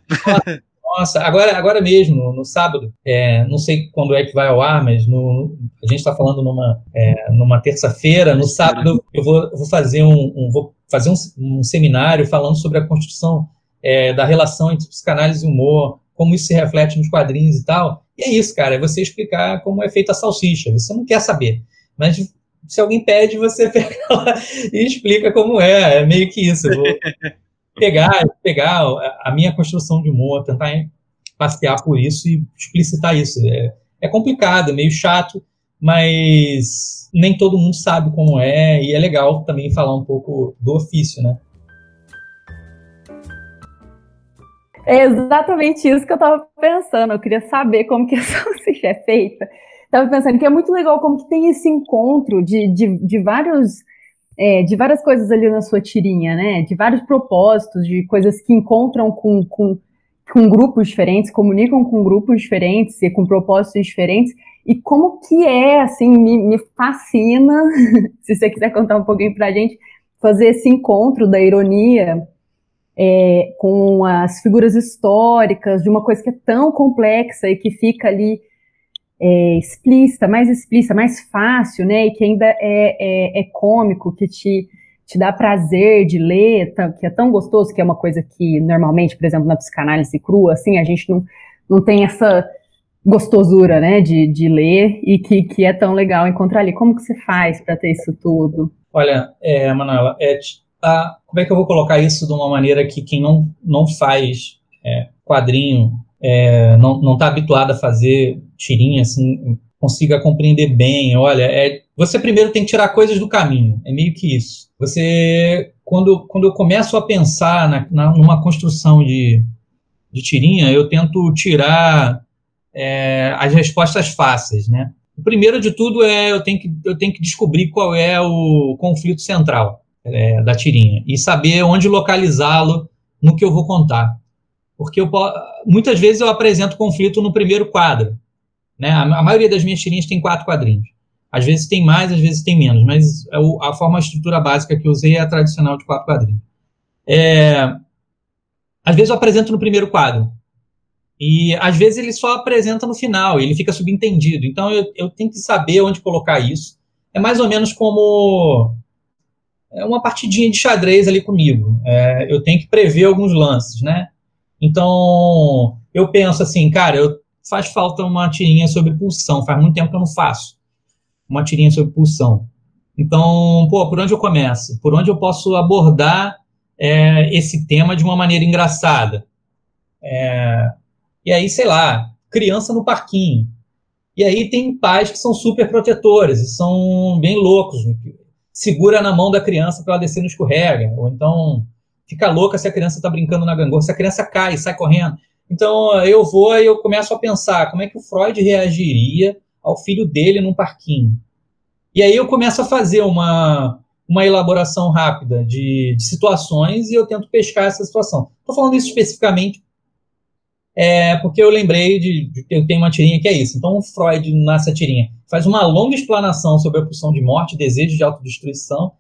Nossa, agora mesmo, no sábado, não sei quando é que vai ao ar, mas a gente está falando numa terça-feira, no sábado eu vou fazer um seminário falando sobre a construção da relação entre psicanálise e humor, como isso se reflete nos quadrinhos e tal. E é isso, cara, é você explicar como é feita a salsicha, você não quer saber. Mas se alguém pede, você pega lá e explica como é. É meio que isso. Eu vou pegar a minha construção de humor, tentar passear por isso e explicitar isso. É complicado, é meio chato, mas nem todo mundo sabe como é. E é legal também falar um pouco do ofício, né? É exatamente isso que eu estava pensando. Eu queria saber como que a salsicha é feita. Estava pensando que é muito legal como que tem esse encontro de várias coisas ali na sua tirinha, né? De vários propósitos, de coisas que encontram com grupos diferentes, comunicam com grupos diferentes e com propósitos diferentes. E como que assim, me fascina, se você quiser contar um pouquinho pra gente, fazer esse encontro da ironia com as figuras históricas, de uma coisa que é tão complexa e que fica ali... explícita, mais fácil, né, e que ainda é cômico, que te dá prazer de ler, que é tão gostoso, que é uma coisa que normalmente, por exemplo, na psicanálise crua, assim, a gente não tem essa gostosura, né, de ler, e que é tão legal encontrar ali. Como que você faz para ter isso tudo? Olha, Manuela, como é que eu vou colocar isso de uma maneira que quem não faz quadrinho... não está habituado a fazer tirinha, assim, consiga compreender bem. Olha, você primeiro tem que tirar coisas do caminho, é meio que isso. Você, quando eu começo a pensar numa construção de tirinha, eu tento tirar as respostas fáceis, né? O primeiro de tudo eu tenho que descobrir qual é o conflito central da tirinha e saber onde localizá-lo no que eu vou contar. Porque muitas vezes eu apresento conflito no primeiro quadro, né? A maioria das minhas tirinhas tem 4 quadrinhos. Às vezes tem mais, às vezes tem menos, mas a forma, a estrutura básica que eu usei é a tradicional de 4 quadrinhos. Às vezes eu apresento no primeiro quadro, e às vezes ele só apresenta no final, ele fica subentendido. Então eu tenho que saber onde colocar isso. É mais ou menos como... uma partidinha de xadrez ali comigo. Eu tenho que prever alguns lances, né? Então, eu penso assim, cara, eu faz falta uma tirinha sobre pulsão. Faz muito tempo que eu não faço uma tirinha sobre pulsão. Então, pô, por onde eu começo? Por onde eu posso abordar esse tema de uma maneira engraçada? E aí, sei lá, criança no parquinho. E aí tem pais que são super protetores, e são bem loucos. Segura na mão da criança para ela descer no escorrega. Ou então, fica louca se a criança está brincando na gangorra. Se a criança cai, sai correndo. Então, eu vou e eu começo a pensar como é que o Freud reagiria ao filho dele num parquinho. E aí eu começo a fazer uma elaboração rápida de situações e eu tento pescar essa situação. Estou falando isso especificamente porque eu lembrei de eu tenho uma tirinha que é isso. Então, o Freud, nessa tirinha, faz uma longa explanação sobre a pulsão de morte, desejo de autodestruição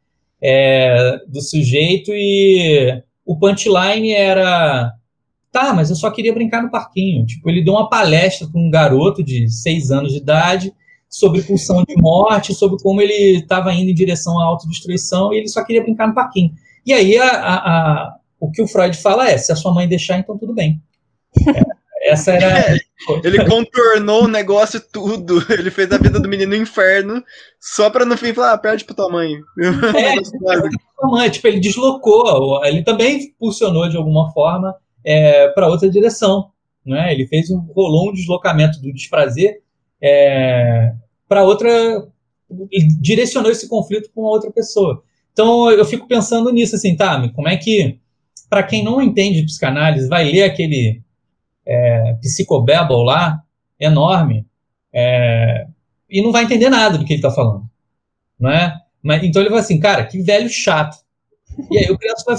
do sujeito, e o punchline era: tá, mas eu só queria brincar no parquinho. Tipo, ele deu uma palestra para um garoto de 6 anos de idade sobre pulsão de morte, sobre como ele estava indo em direção à autodestruição, e ele só queria brincar no parquinho. E aí o que o Freud fala se a sua mãe deixar, então tudo bem. Essa era... ele contornou o negócio tudo, ele fez a vida do menino no inferno, só para no fim falar, perde pro teu tamanho. Ele deslocou, ele também funcionou de alguma forma para outra direção, né? Ele fez rolou um deslocamento do desprazer para outra, direcionou esse conflito com outra pessoa. Então eu fico pensando nisso assim, tá? Como é que, para quem não entende de psicanálise, vai ler aquele psicobabble lá, enorme, e não vai entender nada do que ele está falando, né? Mas então ele vai assim, cara, que velho chato. E aí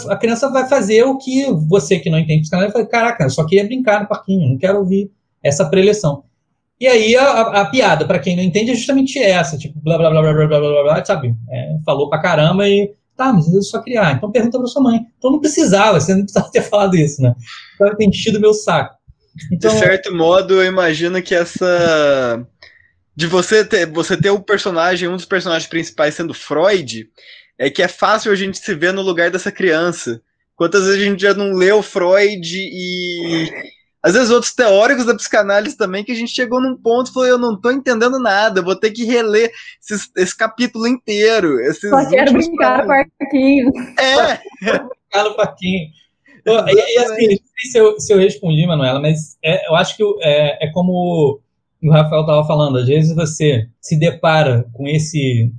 a criança vai fazer o que você que não entende psicanálise vai, caraca, eu só queria brincar no parquinho, não quero ouvir essa preleção. E aí a piada, para quem não entende, é justamente essa, tipo, blá, blá, blá, blá, blá, blá, blá, blá, sabe? Falou pra caramba e, tá, mas eu só criar. Então pergunta pra sua mãe. Então não precisava, você não precisava ter falado isso, né? Então eu tenho enchido meu saco. Então, de certo modo, eu imagino que essa... de você ter um personagem, um dos personagens principais sendo Freud, é que é fácil a gente se ver no lugar dessa criança. Quantas vezes a gente já não leu Freud e... às vezes outros teóricos da psicanálise também, que a gente chegou num ponto e falou, eu não tô entendendo nada, eu vou ter que reler esse capítulo inteiro. Só quero brincar no parquinho. Brincar no parquinho. E assim, não sei se eu respondi, Manuela, mas eu acho que é como o Rafael estava falando, às vezes você se depara com esse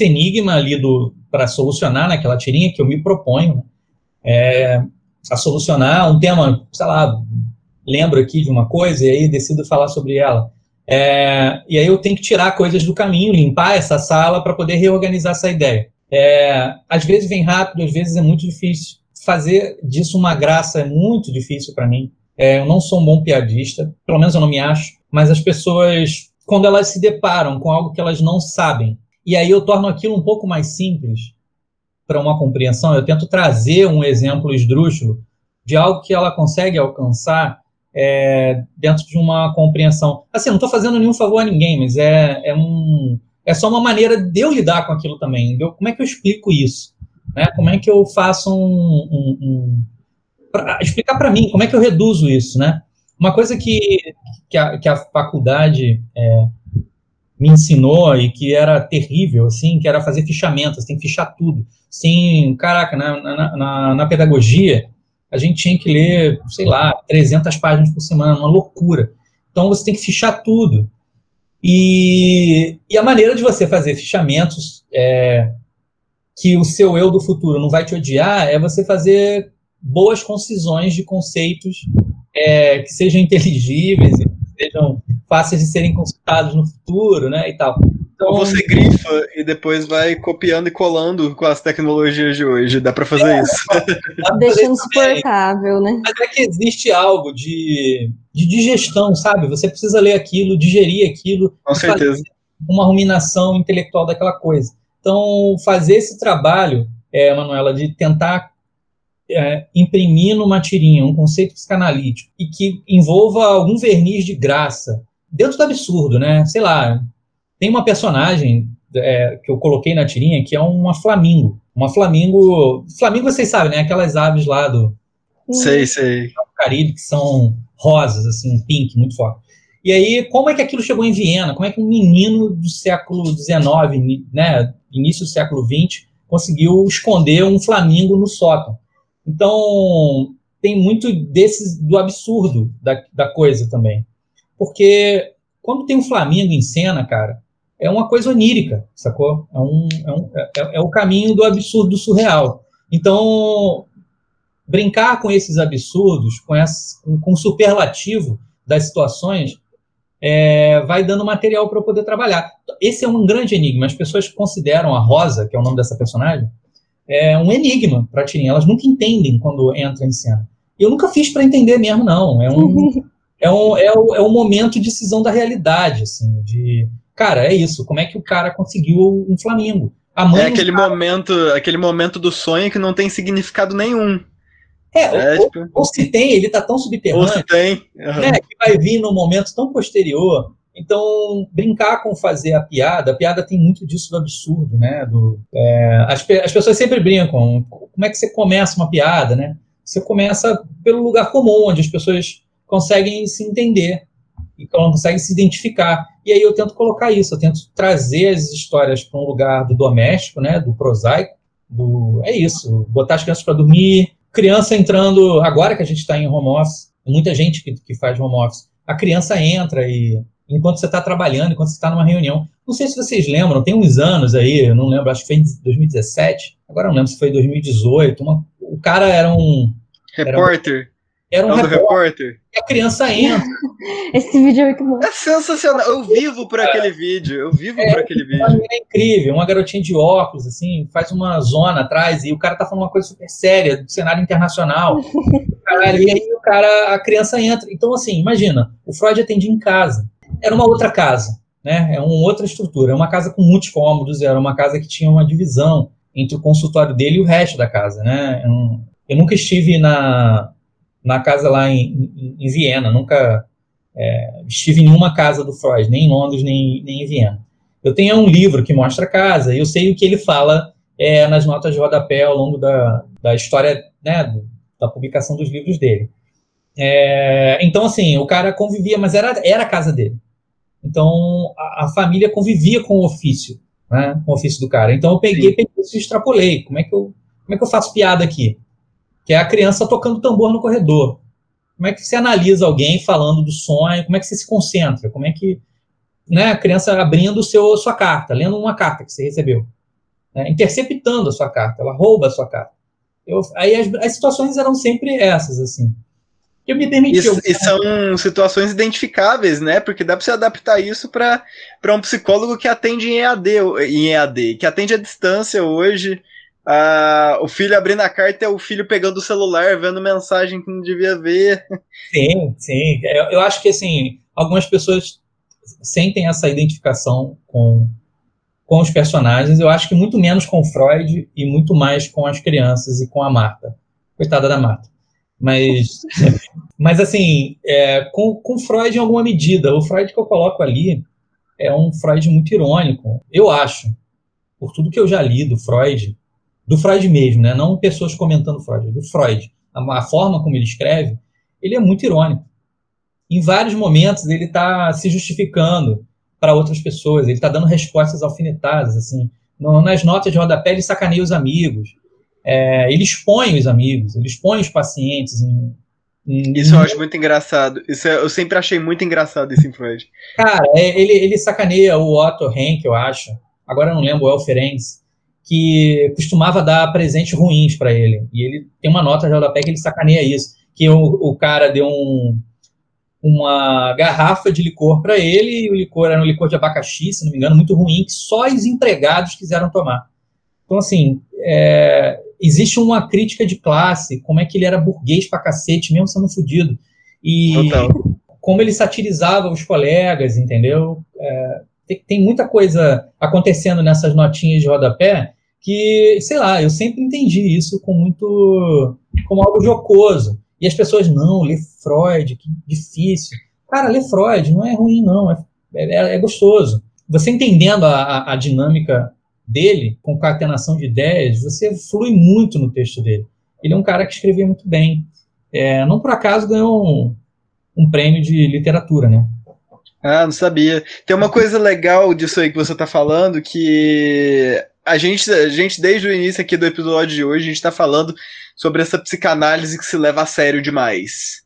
enigma ali para solucionar naquela tirinha que eu me proponho, né? A solucionar um tema, sei lá, lembro aqui de uma coisa e aí decido falar sobre ela. E aí eu tenho que tirar coisas do caminho, limpar essa sala para poder reorganizar essa ideia. Às vezes vem rápido, às vezes é muito difícil. Fazer disso uma graça é muito difícil para mim. Eu não sou um bom piadista, pelo menos eu não me acho, mas as pessoas, quando elas se deparam com algo que elas não sabem, e aí eu torno aquilo um pouco mais simples para uma compreensão, eu tento trazer um exemplo esdrúxulo de algo que ela consegue alcançar dentro de uma compreensão. Assim, não estou fazendo nenhum favor a ninguém, mas é só uma maneira de eu lidar com aquilo também. Como é que eu explico isso? Né? Como é que eu faço explicar para mim, como é que eu reduzo isso? Né? Uma coisa que a faculdade me ensinou e que era terrível, assim, que era fazer fichamento, você tem que fichar tudo. Assim, caraca, na pedagogia... a gente tinha que ler, sei lá, 300 páginas por semana, uma loucura. Então, você tem que fichar tudo. E a maneira de você fazer fichamentos que o seu eu do futuro não vai te odiar é você fazer boas concisões de conceitos que sejam inteligíveis, que sejam fáceis de serem consultados no futuro, né, e tal. Então, você grifa e depois vai copiando e colando com as tecnologias de hoje. Dá para fazer isso. Deixando suportável, né? Mas é que existe algo de digestão, sabe? Você precisa ler aquilo, digerir aquilo. Com certeza. Uma ruminação intelectual daquela coisa. Então, fazer esse trabalho, Manuela, de tentar imprimir numa tirinha um conceito psicanalítico e que envolva algum verniz de graça, dentro do absurdo, né? Sei lá... Tem uma personagem que eu coloquei na tirinha que é uma flamingo. Flamingo vocês sabem, né? Aquelas aves lá do Caribe que são rosas, assim, um pink muito forte. E aí, como é que aquilo chegou em Viena? Como é que um menino do século XIX, né, início do século XX, conseguiu esconder um flamingo no sótão? Então, tem muito do absurdo da coisa também. Porque quando tem um flamingo em cena, cara, é uma coisa onírica, sacou? É o caminho do absurdo, do surreal. Então, brincar com esses absurdos, com o superlativo das situações, vai dando material para eu poder trabalhar. Esse é um grande enigma. As pessoas consideram a Rosa, que é o nome dessa personagem, um enigma para a tirinha. Elas nunca entendem quando entra em cena. Eu nunca fiz para entender mesmo, não. É um momento de cisão da realidade, assim, de... Cara, é isso. Como é que o cara conseguiu um flamingo? A mãe aquele momento do sonho que não tem significado nenhum. Ou se tem, ele está tão subterrâneo. Ou se tem. Uhum. Né, que vai vir num momento tão posterior. Então, brincar com fazer a piada. A piada tem muito disso do absurdo, né? As pessoas sempre brincam. Como é que você começa uma piada, né? Você começa pelo lugar comum, onde as pessoas conseguem se entender. Então, consegue se identificar. E aí eu tento colocar isso, eu tento trazer as histórias para um lugar do doméstico, né, do prosaico, é isso, botar as crianças para dormir, criança entrando, agora que a gente está em home office, muita gente que faz home office, a criança entra e enquanto você está trabalhando, enquanto você está numa reunião, não sei se vocês lembram, tem uns anos aí, eu não lembro, acho que foi em 2017, agora não lembro se foi em 2018, o cara era um... Repórter. Era um repórter. E a criança entra. Esse vídeo é muito bom. É sensacional. Eu vivo por aquele vídeo. É incrível. Uma garotinha de óculos, assim, faz uma zona atrás e o cara tá falando uma coisa super séria do cenário internacional. Caralho, e aí a criança entra. Então, assim, imagina, o Freud atendia em casa. Era uma outra casa, né? É uma outra estrutura. É uma casa com muitos cômodos. Era uma casa que tinha uma divisão entre o consultório dele e o resto da casa, né? Eu nunca estive na casa lá em Viena, nunca estive em nenhuma casa do Freud, nem em Londres, nem em Viena. Eu tenho um livro que mostra a casa, e eu sei o que ele fala nas notas de rodapé ao longo da história, né, da publicação dos livros dele. Então, assim, o cara convivia, mas era a casa dele. Então, a família convivia com o ofício, né, com o ofício do cara. Então, eu peguei isso e extrapolei. Como é que eu faço piada aqui? Que é a criança tocando tambor no corredor. Como é que você analisa alguém falando do sonho? Como é que você se concentra? Como é que, né, a criança abrindo sua carta, lendo uma carta que você recebeu, né, interceptando a sua carta, ela rouba a sua carta. Aí as situações eram sempre essas, assim. Que me permitiu. E são situações identificáveis, né? Porque dá para você adaptar isso para um psicólogo que atende em EAD, que atende à distância hoje. O filho abrindo a carta é o filho pegando o celular, vendo mensagem que não devia ver. Sim. Eu acho que, assim, algumas pessoas sentem essa identificação com os personagens. Eu acho que muito menos com o Freud e muito mais com as crianças e com a Marta. Coitada da Marta. Mas assim, com Freud em alguma medida. O Freud que eu coloco ali é um Freud muito irônico. Eu acho, por tudo que eu já li do Freud mesmo, né? Não pessoas comentando Freud, do Freud. A forma como ele escreve, ele é muito irônico. Em vários momentos ele está se justificando para outras pessoas, ele está dando respostas alfinetadas, assim. Nas notas de rodapé ele sacaneia os amigos, ele expõe os amigos, ele expõe os pacientes. Isso eu acho muito engraçado, eu sempre achei muito engraçado esse Freud. Cara, ele sacaneia o Otto Rank, eu acho, agora eu não lembro, o Elferenz, que costumava dar presentes ruins para ele. E ele tem uma nota de rodapé que ele sacaneia isso. Que o cara deu uma garrafa de licor para ele, e o licor era um licor de abacaxi, se não me engano, muito ruim, que só os empregados quiseram tomar. Então, assim, existe uma crítica de classe, como é que ele era burguês pra cacete, mesmo sendo fudido. E como ele satirizava os colegas, entendeu? Tem muita coisa acontecendo nessas notinhas de rodapé que, sei lá, eu sempre entendi isso como algo jocoso. E as pessoas, não, lê Freud, que difícil. Cara, lê Freud não é ruim, não, é gostoso. Você entendendo a dinâmica dele, concatenação de ideias, você flui muito no texto dele. Ele é um cara que escrevia muito bem. Não por acaso ganhou um prêmio de literatura, né? Ah, não sabia. Tem uma coisa legal disso aí que você tá falando, que a gente desde o início aqui do episódio de hoje, a gente tá falando sobre essa psicanálise que se leva a sério demais.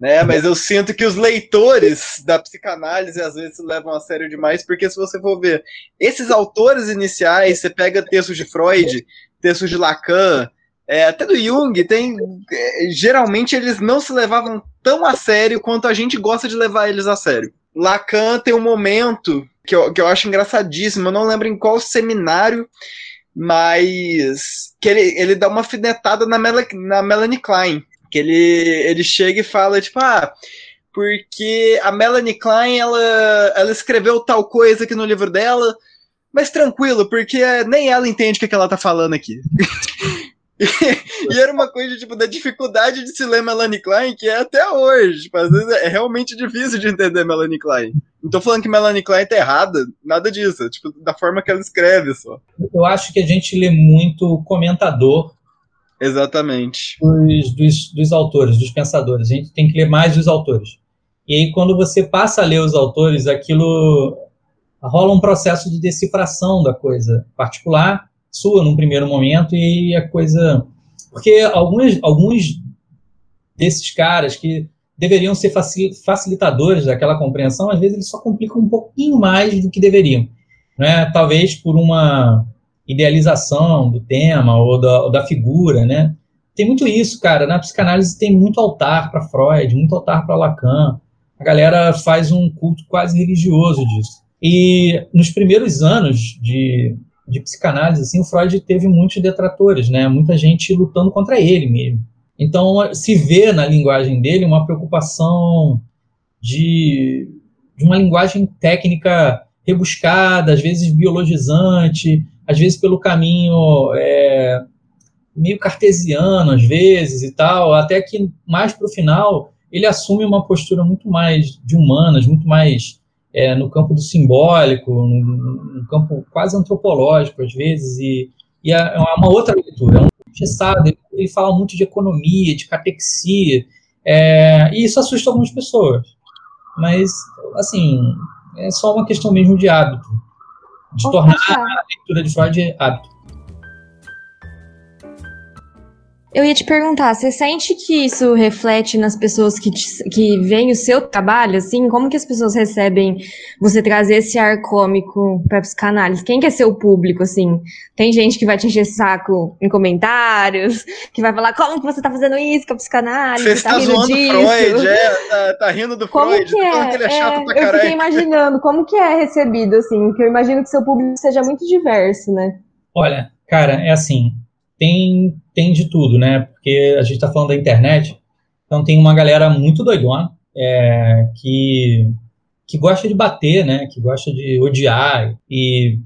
Né? Mas eu sinto que os leitores da psicanálise às vezes se levam a sério demais, porque se você for ver esses autores iniciais, você pega textos de Freud, textos de Lacan, até do Jung, geralmente eles não se levavam tão a sério quanto a gente gosta de levar eles a sério. Lacan tem um momento que eu acho engraçadíssimo, eu não lembro em qual seminário, mas que ele dá uma finetada na Melanie Klein, que ele chega e fala, tipo, porque a Melanie Klein, ela escreveu tal coisa aqui no livro dela, mas tranquilo, porque nem ela entende o que ela tá falando aqui. E era uma coisa, tipo, da dificuldade de se ler Melanie Klein, que é até hoje, tipo, às vezes é realmente difícil de entender Melanie Klein. Não tô falando que Melanie Klein tá errada, nada disso, é, tipo, da forma que ela escreve só. Eu acho que a gente lê muito comentador. Exatamente. Dos autores, dos pensadores. A gente tem que ler mais dos autores. E aí, quando você passa a ler os autores, aquilo rola um processo de decifração da coisa particular, sua, num primeiro momento, e a coisa... Porque alguns desses caras que deveriam ser facilitadores daquela compreensão, às vezes eles só complicam um pouquinho mais do que deveriam. Né? Talvez por uma idealização do tema ou da figura, né? Tem muito isso, cara. Na psicanálise tem muito altar para Freud, muito altar para Lacan. A galera faz um culto quase religioso disso. E nos primeiros anos de psicanálise, assim, o Freud teve muitos detratores, né? Muita gente lutando contra ele mesmo. Então, se vê na linguagem dele uma preocupação de uma linguagem técnica rebuscada, às vezes biologizante, às vezes pelo caminho meio cartesiano, às vezes, e tal, até que, mais para o final, ele assume uma postura muito mais de humanas, muito mais no campo do simbólico, no campo quase antropológico, às vezes, e é uma outra leitura, é um engessado, ele fala muito de economia, de catexia, e isso assusta algumas pessoas, mas, assim, é só uma questão mesmo de hábito, de tornar a leitura de Freud hábito. Eu ia te perguntar, você sente que isso reflete nas pessoas que veem o seu trabalho, assim? Como que as pessoas recebem você trazer esse ar cômico para psicanálise? Quem que é seu público, assim? Tem gente que vai te encher saco em comentários, que vai falar, como que você tá fazendo isso com a psicanálise? Você tá zoando disso? Freud, tá rindo do como Freud, que falando que ele é chato pra caralho. Eu fiquei imaginando, como que é recebido, assim? Porque eu imagino que seu público seja muito diverso, né? Olha, cara, é assim... Tem de tudo, né? Porque a gente está falando da internet, então tem uma galera muito doidona, que gosta de bater, né? Que gosta de odiar. E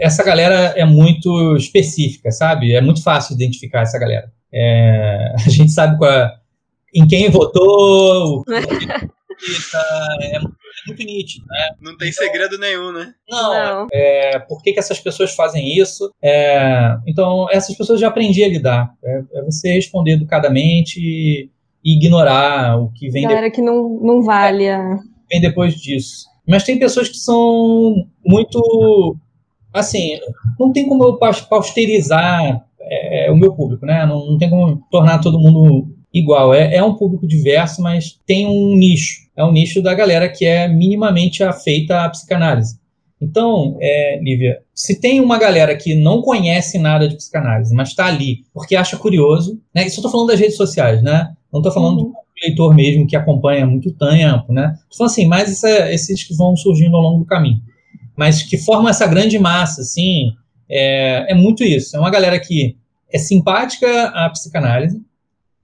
essa galera é muito específica, sabe? É muito fácil identificar essa galera. A gente sabe em quem votou, é muito nítido, né? Não tem segredo nenhum, né? Não. Por que essas pessoas fazem isso? Então, essas pessoas já aprendi a lidar. É você responder educadamente e ignorar o que vem depois. Galera que não vale. Vem depois disso. Mas tem pessoas que são muito... Assim, não tem como eu pasteurizar o meu público, né? Não tem como tornar todo mundo... igual, é um público diverso, mas tem um nicho. É um nicho da galera que é minimamente afeita à psicanálise. Então, Lívia, se tem uma galera que não conhece nada de psicanálise, mas está ali porque acha curioso, né? Isso eu estou falando das redes sociais, né? Não estou falando do leitor mesmo que acompanha há muito tempo, né? Estou falando assim, mas esses que vão surgindo ao longo do caminho. Mas que formam essa grande massa, assim, é muito isso. É uma galera que é simpática à psicanálise,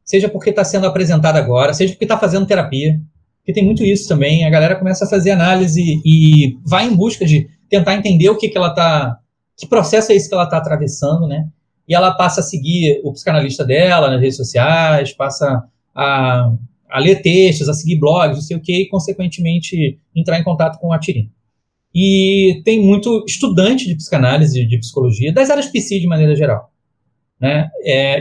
seja porque está sendo apresentado agora, seja porque está fazendo terapia, porque tem muito isso também, a galera começa a fazer análise e vai em busca de tentar entender o que ela está, que processo é esse que ela está atravessando, né? E ela passa a seguir o psicanalista dela nas redes sociais, passa a ler textos, a seguir blogs, não sei o que, e consequentemente entrar em contato com a tirinha. E tem muito estudante de psicanálise, de psicologia, das áreas psi de maneira geral. Né?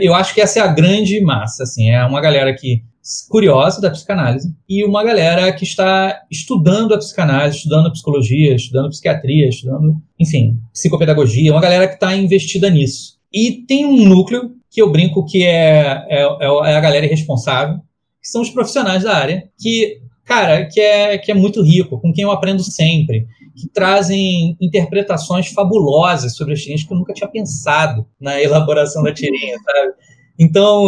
Eu acho que essa é a grande massa, assim, é uma galera que curiosa da psicanálise e uma galera que está estudando a psicanálise, estudando a psicologia, estudando a psiquiatria, estudando, enfim, psicopedagogia, uma galera que está investida nisso. E tem um núcleo que eu brinco que é a galera irresponsável, que são os profissionais da área, que, cara, que é muito rico, com quem eu aprendo sempre, que trazem interpretações fabulosas sobre as tirinhas que eu nunca tinha pensado na elaboração da tirinha, sabe? Então,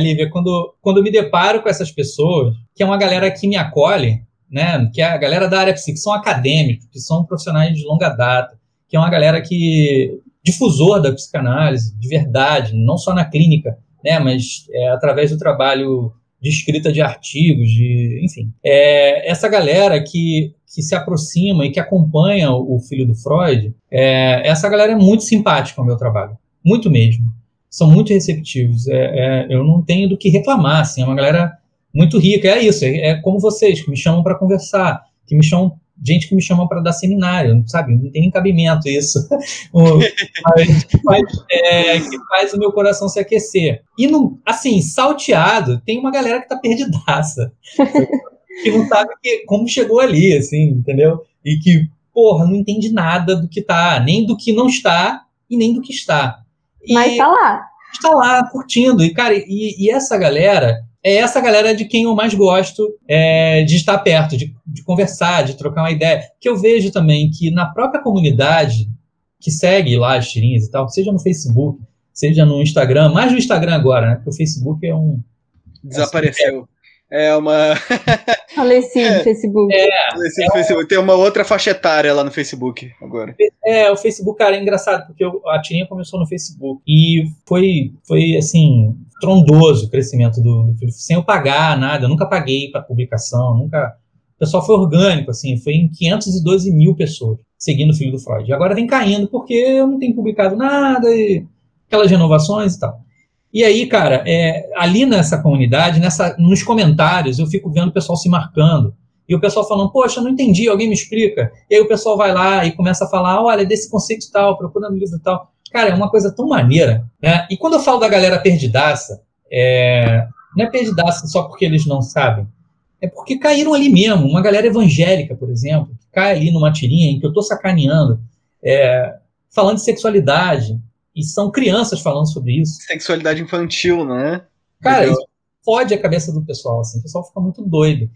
Lívia, quando eu me deparo com essas pessoas, que é uma galera que me acolhe, né, que é a galera da área psíquica, que são acadêmicos, que são profissionais de longa data, que é uma galera que... difusor da psicanálise, de verdade, não só na clínica, né, mas através do trabalho de escrita de artigos, enfim. Essa galera que se aproxima e que acompanha o Filho do Freud, essa galera é muito simpática ao meu trabalho, muito mesmo. São muito receptivos, eu não tenho do que reclamar, assim, é uma galera muito rica, é isso, é como vocês, que me chamam para conversar, que me chamam, gente que me chama para dar seminário, sabe, não tem nem cabimento isso, mas que faz o meu coração se aquecer. E, assim, salteado, tem uma galera que tá perdidaça, que não sabe como chegou ali, assim, entendeu? E que, porra, não entende nada do que tá, nem do que não está e nem do que está. E mas tá lá. Está lá, curtindo. E, cara, e essa galera... é essa galera de quem eu mais gosto de estar perto, de conversar, de trocar uma ideia. Que eu vejo também que na própria comunidade que segue lá as tirinhas e tal, seja no Facebook, seja no Instagram, mais no Instagram agora, né? Porque o Facebook é um... desapareceu. É uma... falecido Facebook. Facebook. Tem uma outra faixa etária lá no Facebook agora. O Facebook, cara, é engraçado, porque a tirinha começou no Facebook. E foi assim... trondoso o crescimento do filho, sem eu pagar nada, eu nunca paguei para publicação, nunca... O pessoal foi orgânico, assim, foi em 512 mil pessoas seguindo o Filho do Freud. E agora vem caindo porque eu não tenho publicado nada, e aquelas renovações e tal. E aí, cara, ali nessa comunidade, nos comentários, eu fico vendo o pessoal se marcando, e o pessoal falando, poxa, não entendi, alguém me explica. E aí o pessoal vai lá e começa a falar, olha, desse conceito tal, procura no livro tal... Cara, é uma coisa tão maneira, né? E quando eu falo da galera perdidaça, não é perdidaça só porque eles não sabem, é porque caíram ali mesmo. Uma galera evangélica, por exemplo, que cai ali numa tirinha em que eu tô sacaneando, falando de sexualidade, e são crianças falando sobre isso. Sexualidade infantil, né? Cara, isso fode a cabeça do pessoal, assim, o pessoal fica muito doido.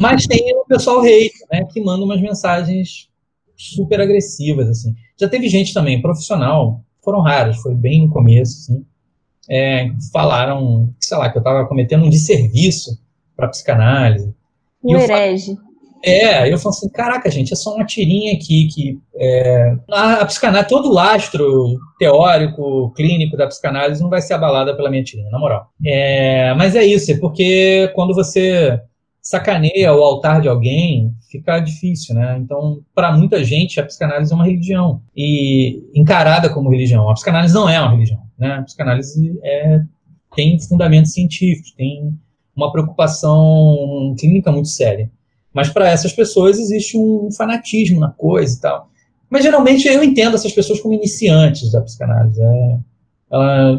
Mas tem o pessoal hate, né, que manda umas mensagens super agressivas, assim. Já teve gente também, profissional, foram raros, foi bem no começo, assim, falaram, sei lá, que eu estava cometendo um desserviço para psicanálise. Um herege. Eu falo assim, caraca, gente, é só uma tirinha aqui que... a psicanálise, todo o lastro teórico, clínico da psicanálise não vai ser abalada pela minha tirinha, na moral. Mas é isso, porque quando você sacaneia o altar de alguém, fica difícil, né? Então, para muita gente, a psicanálise é uma religião, e encarada como religião. A psicanálise não é uma religião, né? A psicanálise tem fundamento científico, tem uma preocupação clínica muito séria. Mas para essas pessoas existe um fanatismo na coisa e tal. Mas geralmente eu entendo essas pessoas como iniciantes da psicanálise.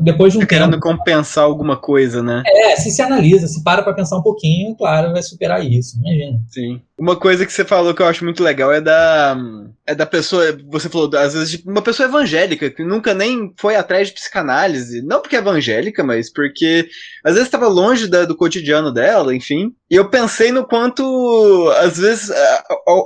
Depois de um tempo, querendo compensar alguma coisa, né? Se analisa, se para pensar um pouquinho, claro, vai superar isso, imagina. Sim. Uma coisa que você falou que eu acho muito legal é da pessoa, você falou, às vezes, de uma pessoa evangélica, que nunca nem foi atrás de psicanálise, não porque é evangélica, mas porque às vezes estava longe do cotidiano dela, enfim. E eu pensei no quanto, às vezes,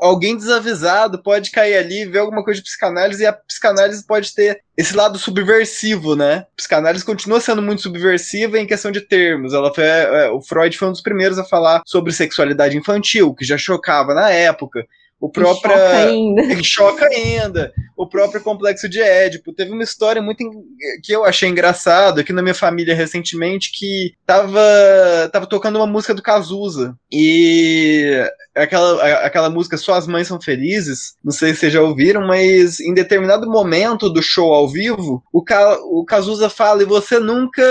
alguém desavisado pode cair ali, ver alguma coisa de psicanálise, e a psicanálise pode ter esse lado subversivo, né? A psicanálise continua sendo muito subversiva em questão de termos. O Freud foi um dos primeiros a falar sobre sexualidade infantil, que já chocava na época. Choca ainda. O próprio complexo de Édipo. Teve uma história muito que eu achei engraçado aqui na minha família recentemente, que tava tocando uma música do Cazuza. E aquela música Suas Mães São Felizes, não sei se vocês já ouviram, mas em determinado momento do show ao vivo, o Cazuza fala, e você nunca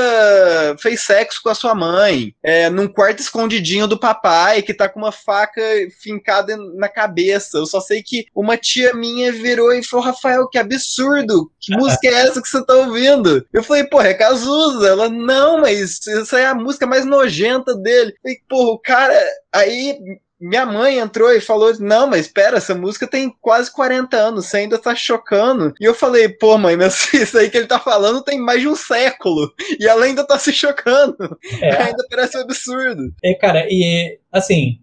fez sexo com a sua mãe, num quarto escondidinho do papai, que tá com uma faca fincada na cabeça, essa? Eu só sei que uma tia minha virou e falou, Rafael, que absurdo, que música é essa que você tá ouvindo? Eu falei, porra, é Cazuza. Ela, não, mas essa é a música mais nojenta dele. Eu falei, porra, o cara... Aí... Minha mãe entrou e falou, não, mas espera, essa música tem quase 40 anos, você ainda tá chocando. E eu falei, pô mãe, mas isso aí que ele tá falando tem mais de um século, e ela ainda tá se chocando, ainda parece um absurdo. É, cara, e assim,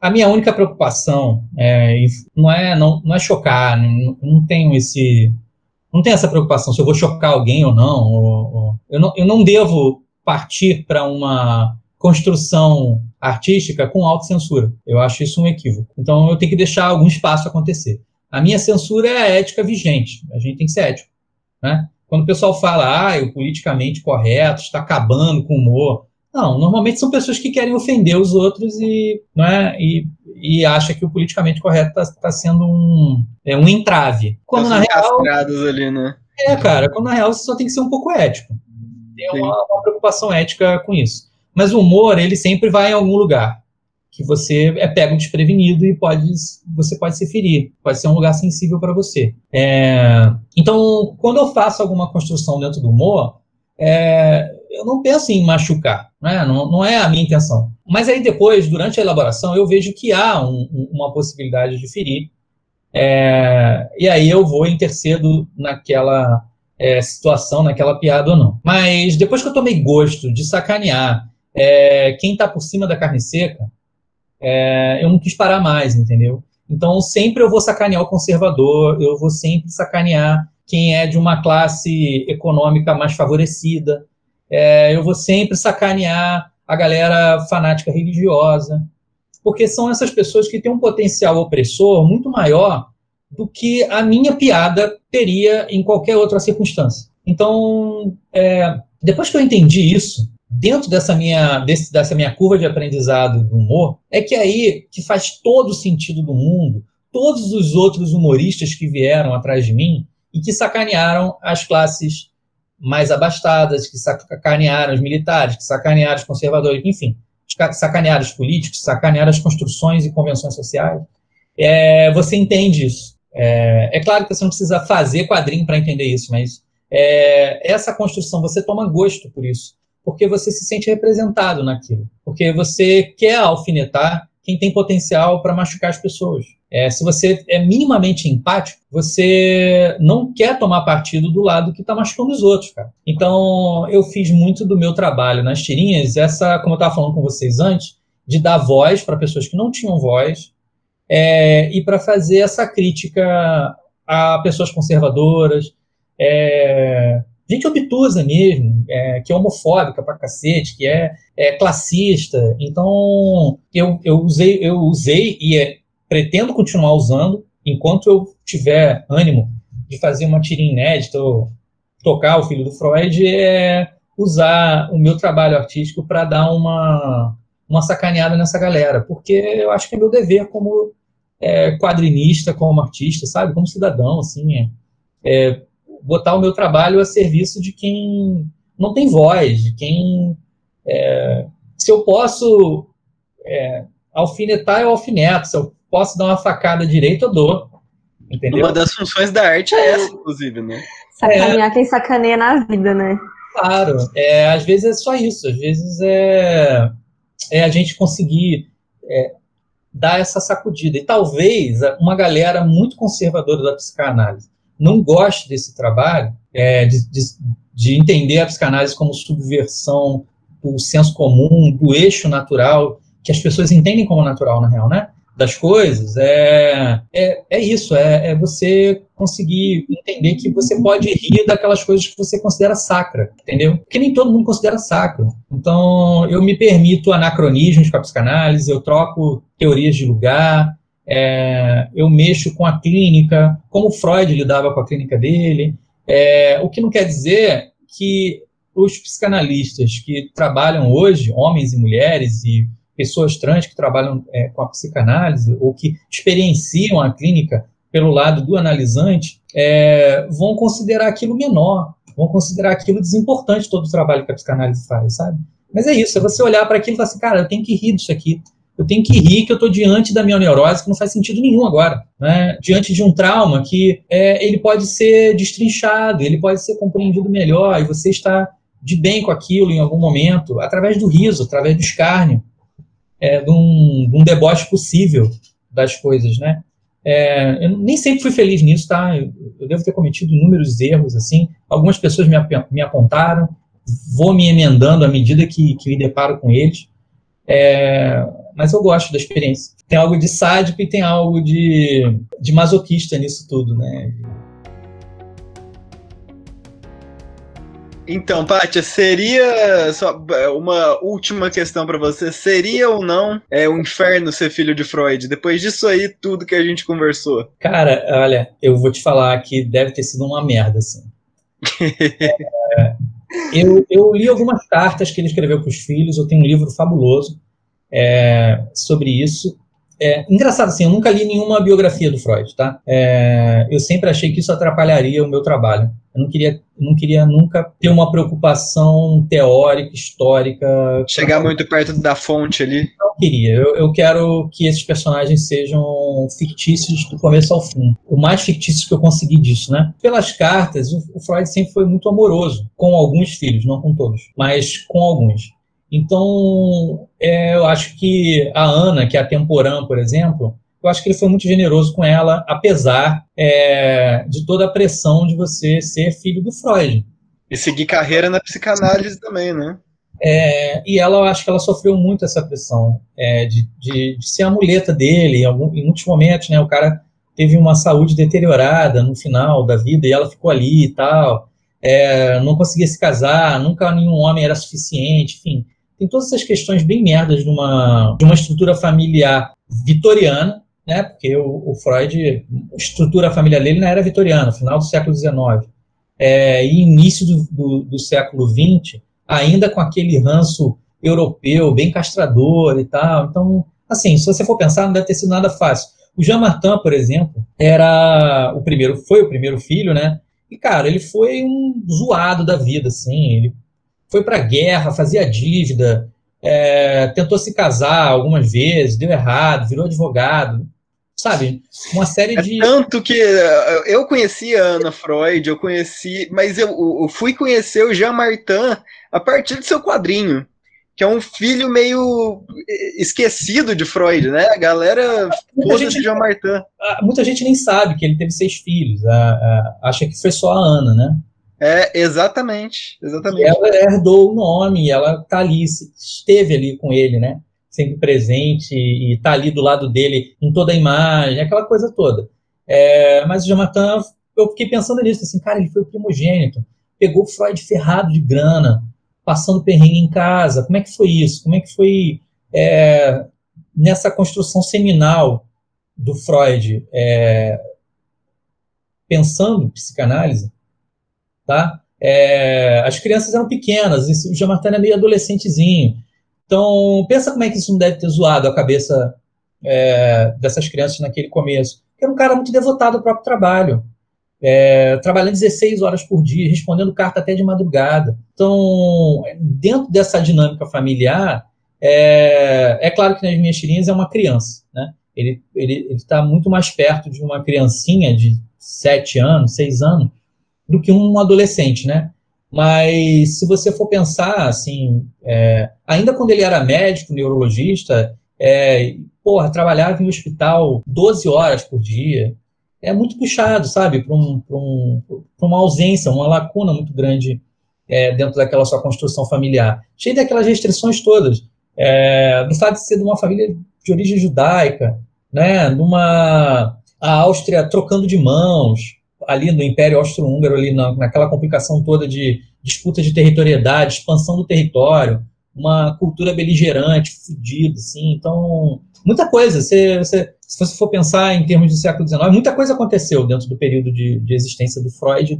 a minha única preocupação não é chocar, não tem essa preocupação se eu vou chocar alguém ou não, eu não devo partir para uma construção artística com autocensura. Eu acho isso um equívoco. Então, eu tenho que deixar algum espaço acontecer. A minha censura é a ética vigente. A gente tem que ser ético, né? Quando o pessoal fala, o politicamente correto está acabando com o humor. Não, normalmente são pessoas que querem ofender os outros e acha que o politicamente correto está sendo um entrave. Quando na real... ali, né? Cara, quando na real você só tem que ser um pouco ético. Tem uma preocupação ética com isso. Mas o humor, ele sempre vai em algum lugar que você é pego desprevenido e você pode se ferir. Pode ser um lugar sensível para você. Então, quando eu faço alguma construção dentro do humor, eu não penso em machucar, né? Não é a minha intenção. Mas aí depois, durante a elaboração, eu vejo que há uma possibilidade de ferir. E aí eu vou intercedo naquela situação, naquela piada ou não. Mas depois que eu tomei gosto de sacanear, quem tá por cima da carne seca, eu não quis parar mais, entendeu? Então, sempre eu vou sacanear o conservador, eu vou sempre sacanear quem é de uma classe econômica mais favorecida, eu vou sempre sacanear a galera fanática religiosa, porque são essas pessoas que têm um potencial opressor muito maior do que a minha piada teria em qualquer outra circunstância. Então, depois que eu entendi isso, dentro dessa minha curva de aprendizado do humor, é que aí que faz todo o sentido do mundo, todos os outros humoristas que vieram atrás de mim e que sacanearam as classes mais abastadas, que sacanearam os militares, que sacanearam os conservadores, enfim, sacanearam os políticos, sacanearam as construções e convenções sociais. Você entende isso. É claro que você não precisa fazer quadrinho para entender isso, mas essa construção, você toma gosto por isso. Porque você se sente representado naquilo. Porque você quer alfinetar quem tem potencial para machucar as pessoas. Se você é minimamente empático, você não quer tomar partido do lado que está machucando os outros, cara. Então, eu fiz muito do meu trabalho nas tirinhas, como eu estava falando com vocês antes, de dar voz para pessoas que não tinham voz e para fazer essa crítica a pessoas conservadoras, gente obtusa mesmo, que é homofóbica pra cacete, que é classista. Então, eu usei e pretendo continuar usando enquanto eu tiver ânimo de fazer uma tirinha inédita ou tocar o Filho do Freud, usar o meu trabalho artístico para dar uma sacaneada nessa galera, porque eu acho que é meu dever como quadrinista, como artista, sabe? Como cidadão, assim, botar o meu trabalho a serviço de quem não tem voz, de quem... se eu posso alfinetar, eu alfineto. Se eu posso dar uma facada direito, eu dou. Entendeu? Uma das funções da arte é essa, inclusive, né? Sacanear quem sacaneia na vida, né? Claro. Às vezes é só isso. Às vezes é a gente conseguir dar essa sacudida. E talvez uma galera muito conservadora da psicanálise não gosto desse trabalho, de entender a psicanálise como subversão do senso comum, do eixo natural, que as pessoas entendem como natural, na real, né? Das coisas, isso, você conseguir entender que você pode rir daquelas coisas que você considera sacra, entendeu? Porque nem todo mundo considera sacro. Então, eu me permito anacronismos com a psicanálise, eu troco teorias de lugar, eu mexo com a clínica, como Freud lidava com a clínica dele, o que não quer dizer que os psicanalistas que trabalham hoje, homens e mulheres e pessoas trans que trabalham com a psicanálise ou que experienciam a clínica pelo lado do analisante, vão considerar aquilo menor, vão considerar aquilo desimportante todo o trabalho que a psicanálise faz, sabe? Mas é isso, é você olhar para aquilo e falar assim, cara, eu tenho que rir disso aqui, eu tenho que rir que eu estou diante da minha neurose, que não faz sentido nenhum agora, né? Diante de um trauma que ele pode ser destrinchado, ele pode ser compreendido melhor, e você está de bem com aquilo em algum momento, através do riso, através do escárnio, de um deboche possível das coisas, né? Eu nem sempre fui feliz nisso, tá? Eu devo ter cometido inúmeros erros, assim. Algumas pessoas me apontaram, vou me emendando à medida que me deparo com eles. Mas eu gosto da experiência. Tem algo de sádico e tem algo de masoquista nisso tudo, né? Então, Pátia, seria só uma última questão para você. Seria ou não um inferno ser filho de Freud? Depois disso aí, tudo que a gente conversou. Cara, olha, eu vou te falar que deve ter sido uma merda, assim. Eu li algumas cartas que ele escreveu para os filhos. Eu tenho um livro fabuloso sobre isso. Engraçado, assim, eu nunca li nenhuma biografia do Freud, tá? Eu sempre achei que isso atrapalharia o meu trabalho. Eu não queria nunca ter uma preocupação teórica, histórica. Chegar muito perto da fonte ali. Não queria. Eu quero que esses personagens sejam fictícios do começo ao fim. O mais fictício que eu consegui disso, né? Pelas cartas, o Freud sempre foi muito amoroso. Com alguns filhos, não com todos, mas com alguns. Então, eu acho que a Ana, que é a temporã, por exemplo... Eu acho que ele foi muito generoso com ela, apesar de toda a pressão de você ser filho do Freud. E seguir carreira na psicanálise também, né? E ela, eu acho que ela sofreu muito essa pressão de ser a muleta dele. Em muitos momentos, né, o cara teve uma saúde deteriorada no final da vida e ela ficou ali e tal. Não conseguia se casar, nunca nenhum homem era suficiente, enfim. Tem todas essas questões bem merdas de uma estrutura familiar vitoriana, né, porque o Freud, a estrutura familiar dele não era vitoriana, final do século XIX, e início do século XX, ainda com aquele ranço europeu, bem castrador e tal. Então, assim, se você for pensar, não deve ter sido nada fácil. O Jean-Martin, por exemplo, foi o primeiro filho, né, e, cara, ele foi um zoado da vida, assim, ele foi pra guerra, fazia dívida, tentou se casar algumas vezes, deu errado, virou advogado, sabe? Uma série de... Tanto que eu conheci a Ana Freud, mas eu fui conhecer o Jean-Martin a partir do seu quadrinho, que é um filho meio esquecido de Freud, né? A galera gosta de Jean-Martin. Muita gente nem sabe que ele teve 6 filhos, acha que foi só a Ana, né? Exatamente. E ela herdou o nome, ela tá ali, esteve ali com ele, né? Sempre presente e tá ali do lado dele em toda a imagem, aquela coisa toda. Mas o Jean-Martin, eu fiquei pensando nisso, assim, cara, ele foi o primogênito, pegou o Freud ferrado de grana, passando perrengue em casa. Como é que foi isso? Como é que foi nessa construção seminal do Freud, pensando psicanálise? Tá? As crianças eram pequenas, o Jean-Martin é meio adolescentezinho. Então, pensa como é que isso não deve ter zoado a cabeça dessas crianças naquele começo. Porque era um cara muito devotado ao próprio trabalho, trabalhando 16 horas por dia, respondendo carta até de madrugada. Então, dentro dessa dinâmica familiar, claro que nas minhas tirinhas é uma criança, né? Ele está muito mais perto de uma criancinha de 7 anos, 6 anos, do que um adolescente, né? Mas se você for pensar, assim, ainda quando ele era médico, neurologista, trabalhava em um hospital 12 horas por dia, é muito puxado, sabe? Para uma ausência, uma lacuna muito grande dentro daquela sua construção familiar. Cheio daquelas restrições todas, do fato de ser de uma família de origem judaica, né? A Áustria trocando de mãos, ali no Império Austro-Húngaro, ali naquela complicação toda de disputa de territorialidade, expansão do território, uma cultura beligerante, fudida, assim. Então, muita coisa. Se você for pensar em termos do século XIX, muita coisa aconteceu dentro do período de existência do Freud e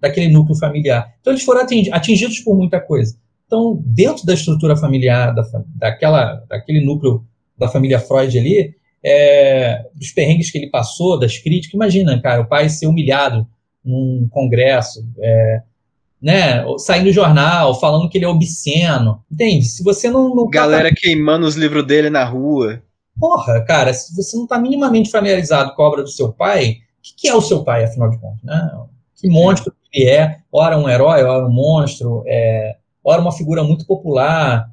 daquele núcleo familiar. Então, eles foram atingidos por muita coisa. Então, dentro da estrutura familiar, daquele núcleo da família Freud ali, dos perrengues que ele passou, das críticas. Imagina, cara, o pai ser humilhado num congresso, né, saindo no jornal, falando que ele é obsceno. Entende? Se você não galera tá... queimando os livros dele na rua. Porra, cara, se você não tá minimamente familiarizado com a obra do seu pai, o que é o seu pai, afinal de contas? Né? Que monstro que ele é, ora um herói, ora um monstro, ora uma figura muito popular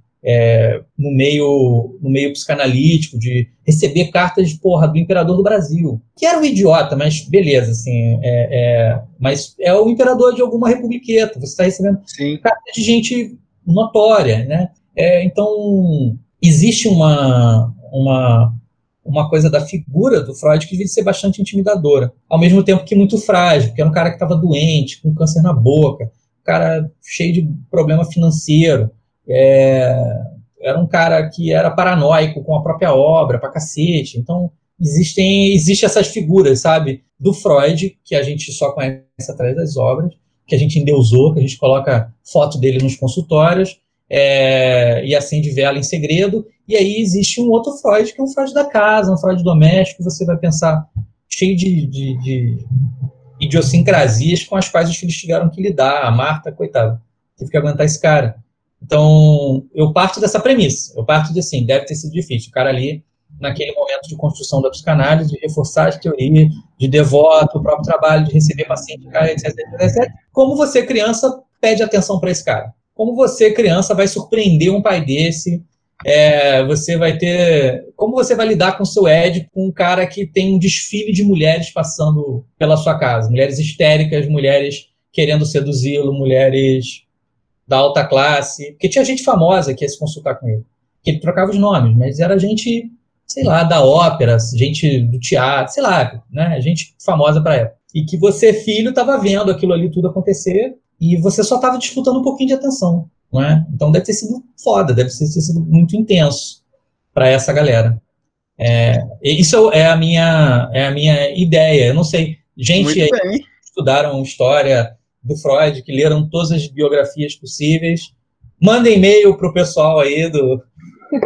no meio psicanalítico, de receber cartas de porra do imperador do Brasil, que era um idiota, mas beleza, assim, mas é o imperador de alguma republiqueta, você está recebendo cartas de gente notória, né? Então, existe uma coisa da figura do Freud que devia ser bastante intimidadora, ao mesmo tempo que muito frágil, porque era um cara que estava doente, com câncer na boca, um cara cheio de problema financeiro, era um cara que era paranoico com a própria obra, pra cacete. Então, existem essas figuras, sabe, do Freud, que a gente só conhece através das obras, que a gente endeusou, que a gente coloca foto dele nos consultórios, e acende vela em segredo. E aí existe um outro Freud, que é um Freud da casa, um Freud doméstico, você vai pensar, cheio de idiosincrasias com as quais os filhos tiveram que lidar. A Marta, coitada, teve que aguentar esse cara. Então, eu parto dessa premissa. Eu parto de, assim, deve ter sido difícil. O cara ali, naquele momento de construção da psicanálise, de reforçar as teorias, de devoto, o próprio trabalho, de receber paciente, etc. Como você, criança, pede atenção para esse cara? Como você, criança, vai surpreender um pai desse? Você vai ter... Como você vai lidar com o seu Ed, com um cara que tem um desfile de mulheres passando pela sua casa? Mulheres histéricas, mulheres querendo seduzi-lo, mulheres... da alta classe, porque tinha gente famosa que ia se consultar com ele, que ele trocava os nomes, mas era gente, sei lá, da ópera, gente do teatro, sei lá, né, gente famosa pra ela. E que você, filho, estava vendo aquilo ali tudo acontecer e você só estava disputando um pouquinho de atenção, não é? Então deve ter sido foda, deve ter sido muito intenso pra essa galera. Isso é a minha ideia, eu não sei. Gente aí que estudaram história... do Freud, que leram todas as biografias possíveis. Manda e-mail pro pessoal aí do...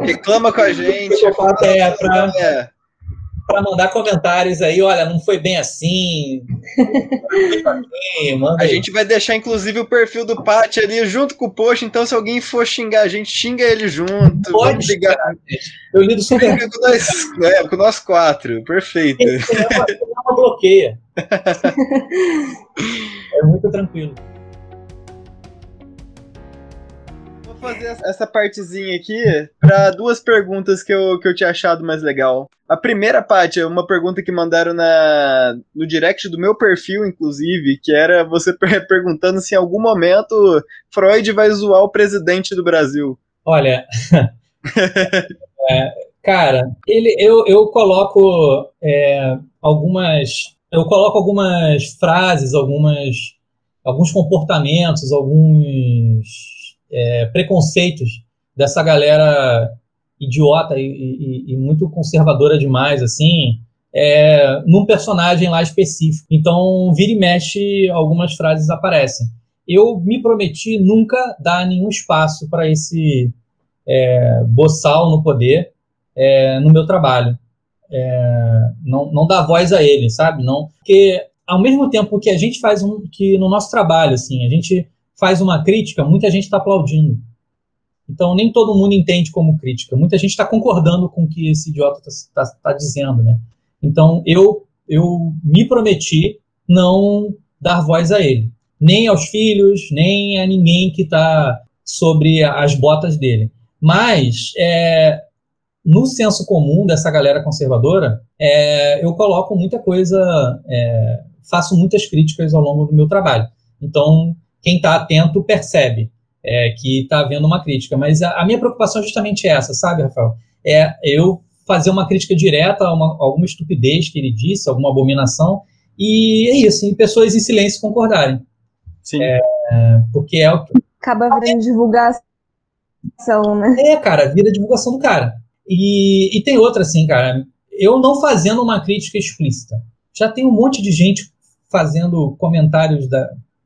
Reclama com a gente. Para mandar comentários aí, olha, não foi bem assim. A gente vai deixar, inclusive, o perfil do Paty ali junto com o post, então se alguém for xingar a gente, xinga ele junto. Pode ligar. Eu lido super. Com nós quatro, perfeito. Não bloqueia. É muito tranquilo. Vou fazer essa partezinha aqui para duas perguntas que eu tinha achado mais legal. A primeira, Paty, é uma pergunta que mandaram no direct do meu perfil, inclusive, que era você perguntando se em algum momento Freud vai zoar o presidente do Brasil. Olha, cara, eu coloco algumas frases, alguns comportamentos, alguns preconceitos dessa galera idiota e muito conservadora demais, assim, num personagem lá específico. Então, vira e mexe, algumas frases aparecem. Eu me prometi nunca dar nenhum espaço para esse boçal no poder no meu trabalho. Não dá voz a ele, sabe? Não, porque ao mesmo tempo que a gente faz que no nosso trabalho, assim, a gente faz uma crítica, muita gente está aplaudindo. Então nem todo mundo entende como crítica. Muita gente está concordando com o que esse idiota está dizendo, né? Então eu me prometi não dar voz a ele, nem aos filhos, nem a ninguém que está sobre as botas dele. Mas no senso comum dessa galera conservadora, eu coloco muita coisa, faço muitas críticas ao longo do meu trabalho. Então, quem está atento percebe que está havendo uma crítica. Mas a minha preocupação é justamente essa, sabe, Rafael? Eu fazer uma crítica direta a alguma estupidez que ele disse, alguma abominação, e é isso, e pessoas em silêncio concordarem. Sim. Porque é o que... Acaba virando divulgação, né? Cara, vira divulgação do cara. E tem outra, assim, cara, eu não fazendo uma crítica explícita. Já tem um monte de gente fazendo comentários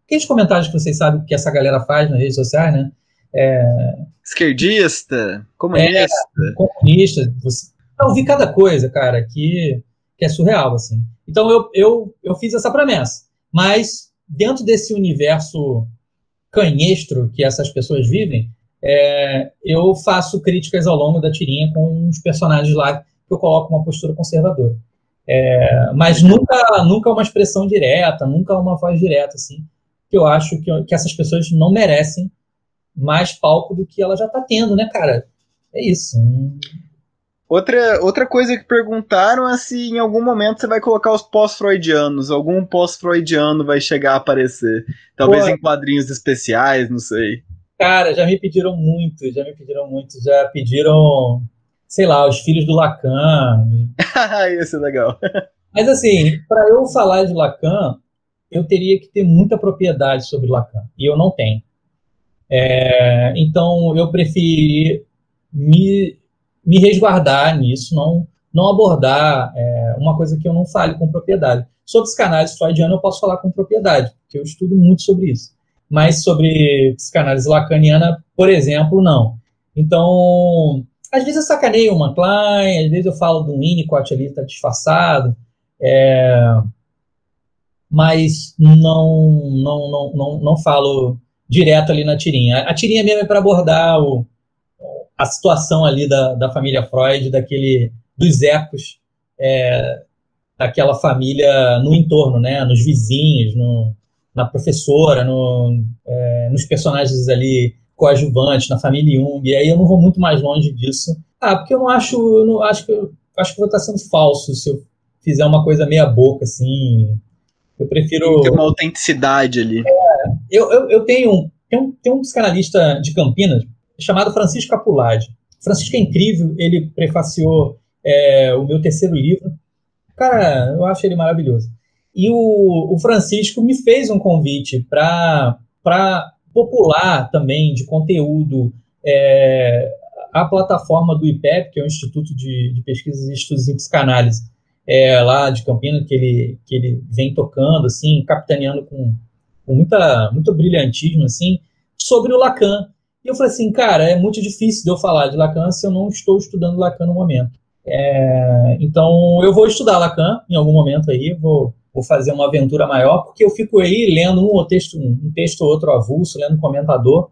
aqueles comentários que vocês sabem que essa galera faz nas redes sociais, né? Esquerdista, comunista. Comunista. Eu ouvi cada coisa, cara, que é surreal, assim. Então eu fiz essa promessa. Mas dentro desse universo canhestro que essas pessoas vivem, eu faço críticas ao longo da tirinha com uns personagens lá que eu coloco uma postura conservadora. Mas nunca uma expressão direta, nunca uma voz direta, assim, que eu acho que essas pessoas não merecem mais palco do que ela já está tendo, né, cara? É isso. Outra coisa que perguntaram é se em algum momento você vai colocar os pós-freudianos, algum pós-freudiano vai chegar a aparecer, talvez em quadrinhos especiais, não sei. Cara, já me pediram muito, já pediram, sei lá, os filhos do Lacan. Isso é legal. Mas assim, para eu falar de Lacan, eu teria que ter muita propriedade sobre Lacan, e eu não tenho. Então, eu preferi me resguardar nisso, não abordar uma coisa que eu não fale com propriedade. Sobre psicanálise freudiana eu posso falar com propriedade, porque eu estudo muito sobre isso. Mas sobre psicanálise lacaniana, por exemplo, não. Então, às vezes eu sacaneio uma Klein, às vezes eu falo do Winnicott ali, tá disfarçado, mas não falo direto ali na tirinha. A tirinha mesmo é para abordar a situação ali da família Freud, dos ecos daquela família no entorno, né? Nos vizinhos, na professora, nos personagens ali coadjuvantes, na família Jung. E aí eu não vou muito mais longe disso. Porque eu não acho... Eu acho que eu vou estar sendo falso se eu fizer uma coisa meia boca, assim. Eu prefiro... Tem uma autenticidade ali. Eu tenho um psicanalista de Campinas chamado Francisco Capulade. Francisco é incrível, ele prefaciou o meu terceiro livro. Cara, eu acho ele maravilhoso. E o Francisco me fez um convite para popular também de conteúdo a plataforma do IPEP, que é o Instituto de Pesquisas e Estudos em Psicanálise, lá de Campinas, que ele vem tocando, assim, capitaneando com muito brilhantismo, assim, sobre o Lacan. E eu falei assim, cara, é muito difícil de eu falar de Lacan se eu não estou estudando Lacan no momento. Então, eu vou estudar Lacan em algum momento aí, vou fazer uma aventura maior, porque eu fico aí lendo um texto ou outro avulso, lendo um comentador,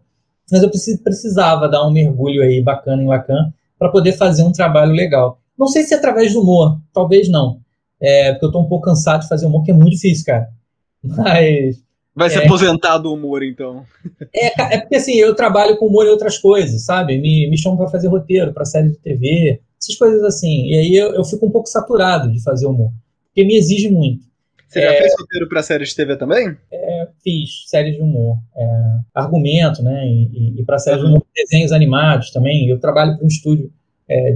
mas eu precisava dar um mergulho aí bacana em Lacan para poder fazer um trabalho legal. Não sei se é através do humor, talvez não, porque eu estou um pouco cansado de fazer humor, que é muito difícil, cara. Mas... Vai se aposentar do humor, então. Porque assim, eu trabalho com humor e outras coisas, sabe? Me chamam para fazer roteiro, para série de TV, essas coisas assim. E aí eu fico um pouco saturado de fazer humor, porque me exige muito. Você já fez roteiro para série de TV também? Fiz série de humor. Argumento, né? E para série de humor, desenhos animados também. Eu trabalho para um estúdio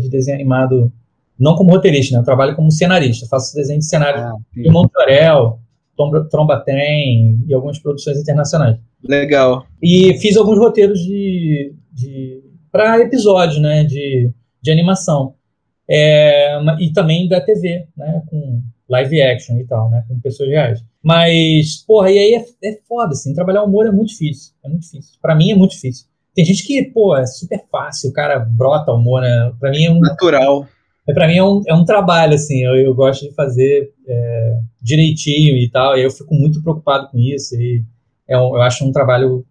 de desenho animado, não como roteirista, né? Eu trabalho como cenarista. Eu faço desenho de cenário de Montorel, Tromba-Trem e algumas produções internacionais. Legal. E fiz alguns roteiros para episódios, né, de animação. E também da TV, né, com live action e tal, né, com pessoas reais. Mas, porra, e aí é foda, assim, trabalhar humor é muito difícil. É muito difícil. Pra mim é muito difícil. Tem gente que, pô, é super fácil, o cara brota humor, né? Pra mim é um... Natural. Pra mim é um trabalho, assim, eu gosto de fazer direitinho e tal, e eu fico muito preocupado com isso, e eu acho um trabalho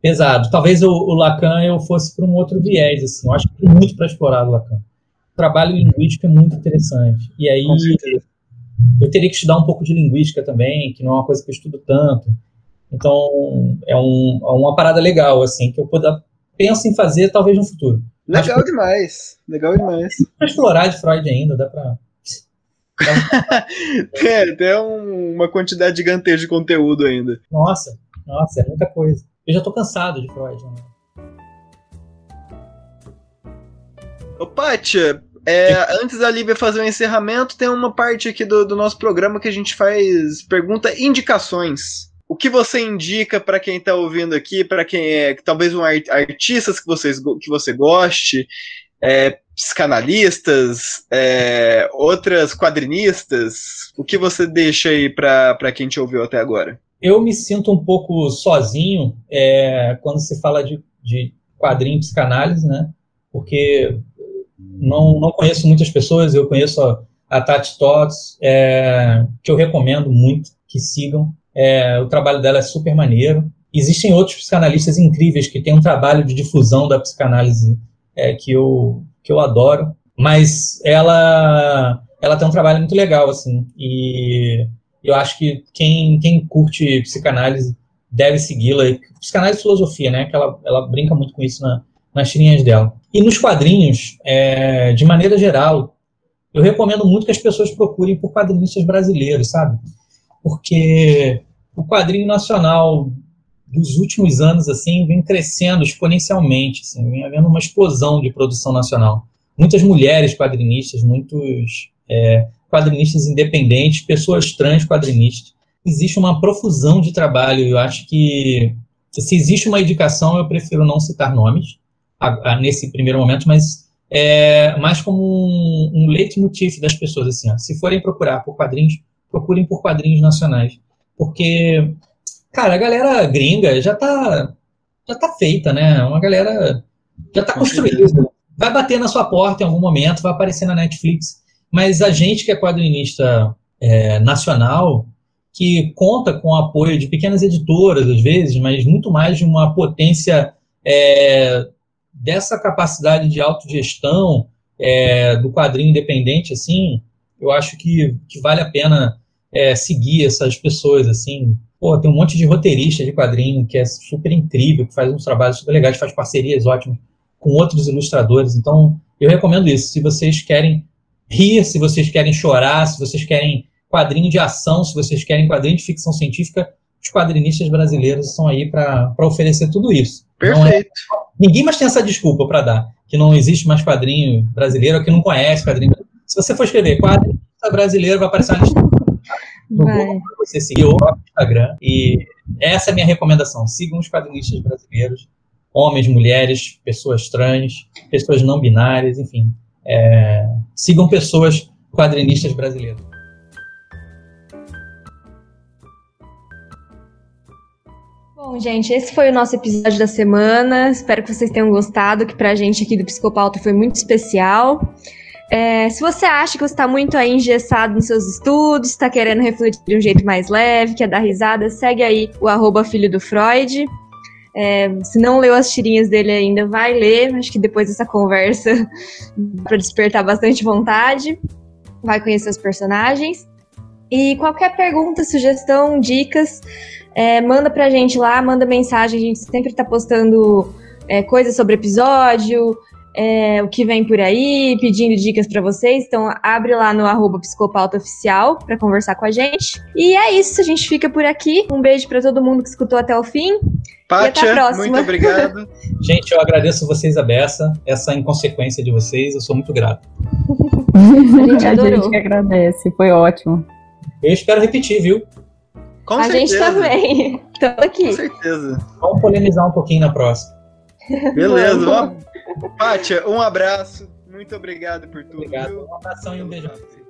pesado. Talvez o Lacan eu fosse para um outro viés, assim, eu acho que tem muito para explorar do Lacan. O trabalho linguístico é muito interessante, e aí eu teria que estudar um pouco de linguística também, que não é uma coisa que eu estudo tanto, então é uma parada legal, assim, que eu penso em fazer talvez no futuro. Legal demais, legal demais. Pra explorar de Freud ainda, dá pra... Tem uma quantidade gigantesca de conteúdo ainda. Nossa, é muita coisa. Eu já tô cansado de Freud. Né? Ô, Pátia, antes da Lívia fazer o encerramento, tem uma parte aqui do nosso programa que a gente faz pergunta indicações. O que você indica para quem está ouvindo aqui, para quem é talvez um artistas que você goste, psicanalistas, outras quadrinistas? O que você deixa aí para quem te ouviu até agora? Eu me sinto um pouco sozinho quando se fala de quadrinho e psicanálise, né? Porque não conheço muitas pessoas. Eu conheço a Tati Tots, que eu recomendo muito que sigam. O trabalho dela é super maneiro. Existem outros psicanalistas incríveis que têm um trabalho de difusão da psicanálise que eu adoro, mas ela tem um trabalho muito legal, assim, e eu acho que quem curte psicanálise deve segui-la. Psicanálise e filosofia, né, que ela brinca muito com isso nas tirinhas dela. E nos quadrinhos, de maneira geral, eu recomendo muito que as pessoas procurem por quadrinistas brasileiros, sabe? Porque o quadrinho nacional dos últimos anos, assim, vem crescendo exponencialmente, assim, vem havendo uma explosão de produção nacional. Muitas mulheres quadrinistas, muitos quadrinistas independentes, pessoas trans quadrinistas. Existe uma profusão de trabalho. Eu acho que, se existe uma indicação, eu prefiro não citar nomes nesse primeiro momento, mas é mais como um leitmotiv das pessoas, assim, ó, se forem procurar por quadrinhos, procurem por quadrinhos nacionais, porque, cara, a galera gringa já tá feita, né? Uma galera já tá construída. Vai bater na sua porta em algum momento, vai aparecer na Netflix, mas a gente que é quadrinista nacional, que conta com o apoio de pequenas editoras, às vezes, mas muito mais de uma potência dessa capacidade de autogestão do quadrinho independente, assim, eu acho que vale a pena seguir essas pessoas, assim. Pô, tem um monte de roteirista de quadrinho que é super incrível, que faz uns trabalhos super legais, faz parcerias ótimas com outros ilustradores. Então, eu recomendo isso. Se vocês querem rir, se vocês querem chorar, se vocês querem quadrinho de ação, se vocês querem quadrinho de ficção científica, os quadrinistas brasileiros estão aí para oferecer tudo isso. Perfeito. Ninguém mais tem essa desculpa para dar, que não existe mais quadrinho brasileiro, que não conhece quadrinho. Se você for escrever quadrinista brasileiro, vai aparecer uma lista no Google para você seguir, ou no Instagram. E essa é a minha recomendação. Sigam os quadrinistas brasileiros, homens, mulheres, pessoas trans, pessoas não binárias, enfim. Sigam pessoas quadrinistas brasileiras. Bom, gente, esse foi o nosso episódio da semana. Espero que vocês tenham gostado, que pra gente aqui do Psicopauta foi muito especial. Se você acha que você tá muito aí engessado nos seus estudos, tá querendo refletir de um jeito mais leve, quer dar risada, segue aí o @filho do Freud. Se não leu as tirinhas dele ainda, vai ler. Acho que depois dessa conversa dá pra despertar bastante vontade. Vai conhecer os personagens. E qualquer pergunta, sugestão, dicas, manda pra gente lá, manda mensagem, a gente sempre tá postando coisas sobre episódio, o que vem por aí, pedindo dicas pra vocês, então abre lá no @psicopautaoficial pra conversar com a gente. E é isso, a gente fica por aqui, um beijo pra todo mundo que escutou até o fim, Pacha, e até a próxima. Muito obrigado. Gente, eu agradeço vocês a beça, essa inconsequência de vocês, eu sou muito grato. A gente adorou. A gente que agradece, foi ótimo. Eu espero repetir, viu? Com certeza. A gente também. Estamos aqui. Com certeza. Vamos polemizar um pouquinho na próxima. Beleza. Pátia, um abraço. Muito obrigado por tudo. Obrigado. Um abração e um beijão.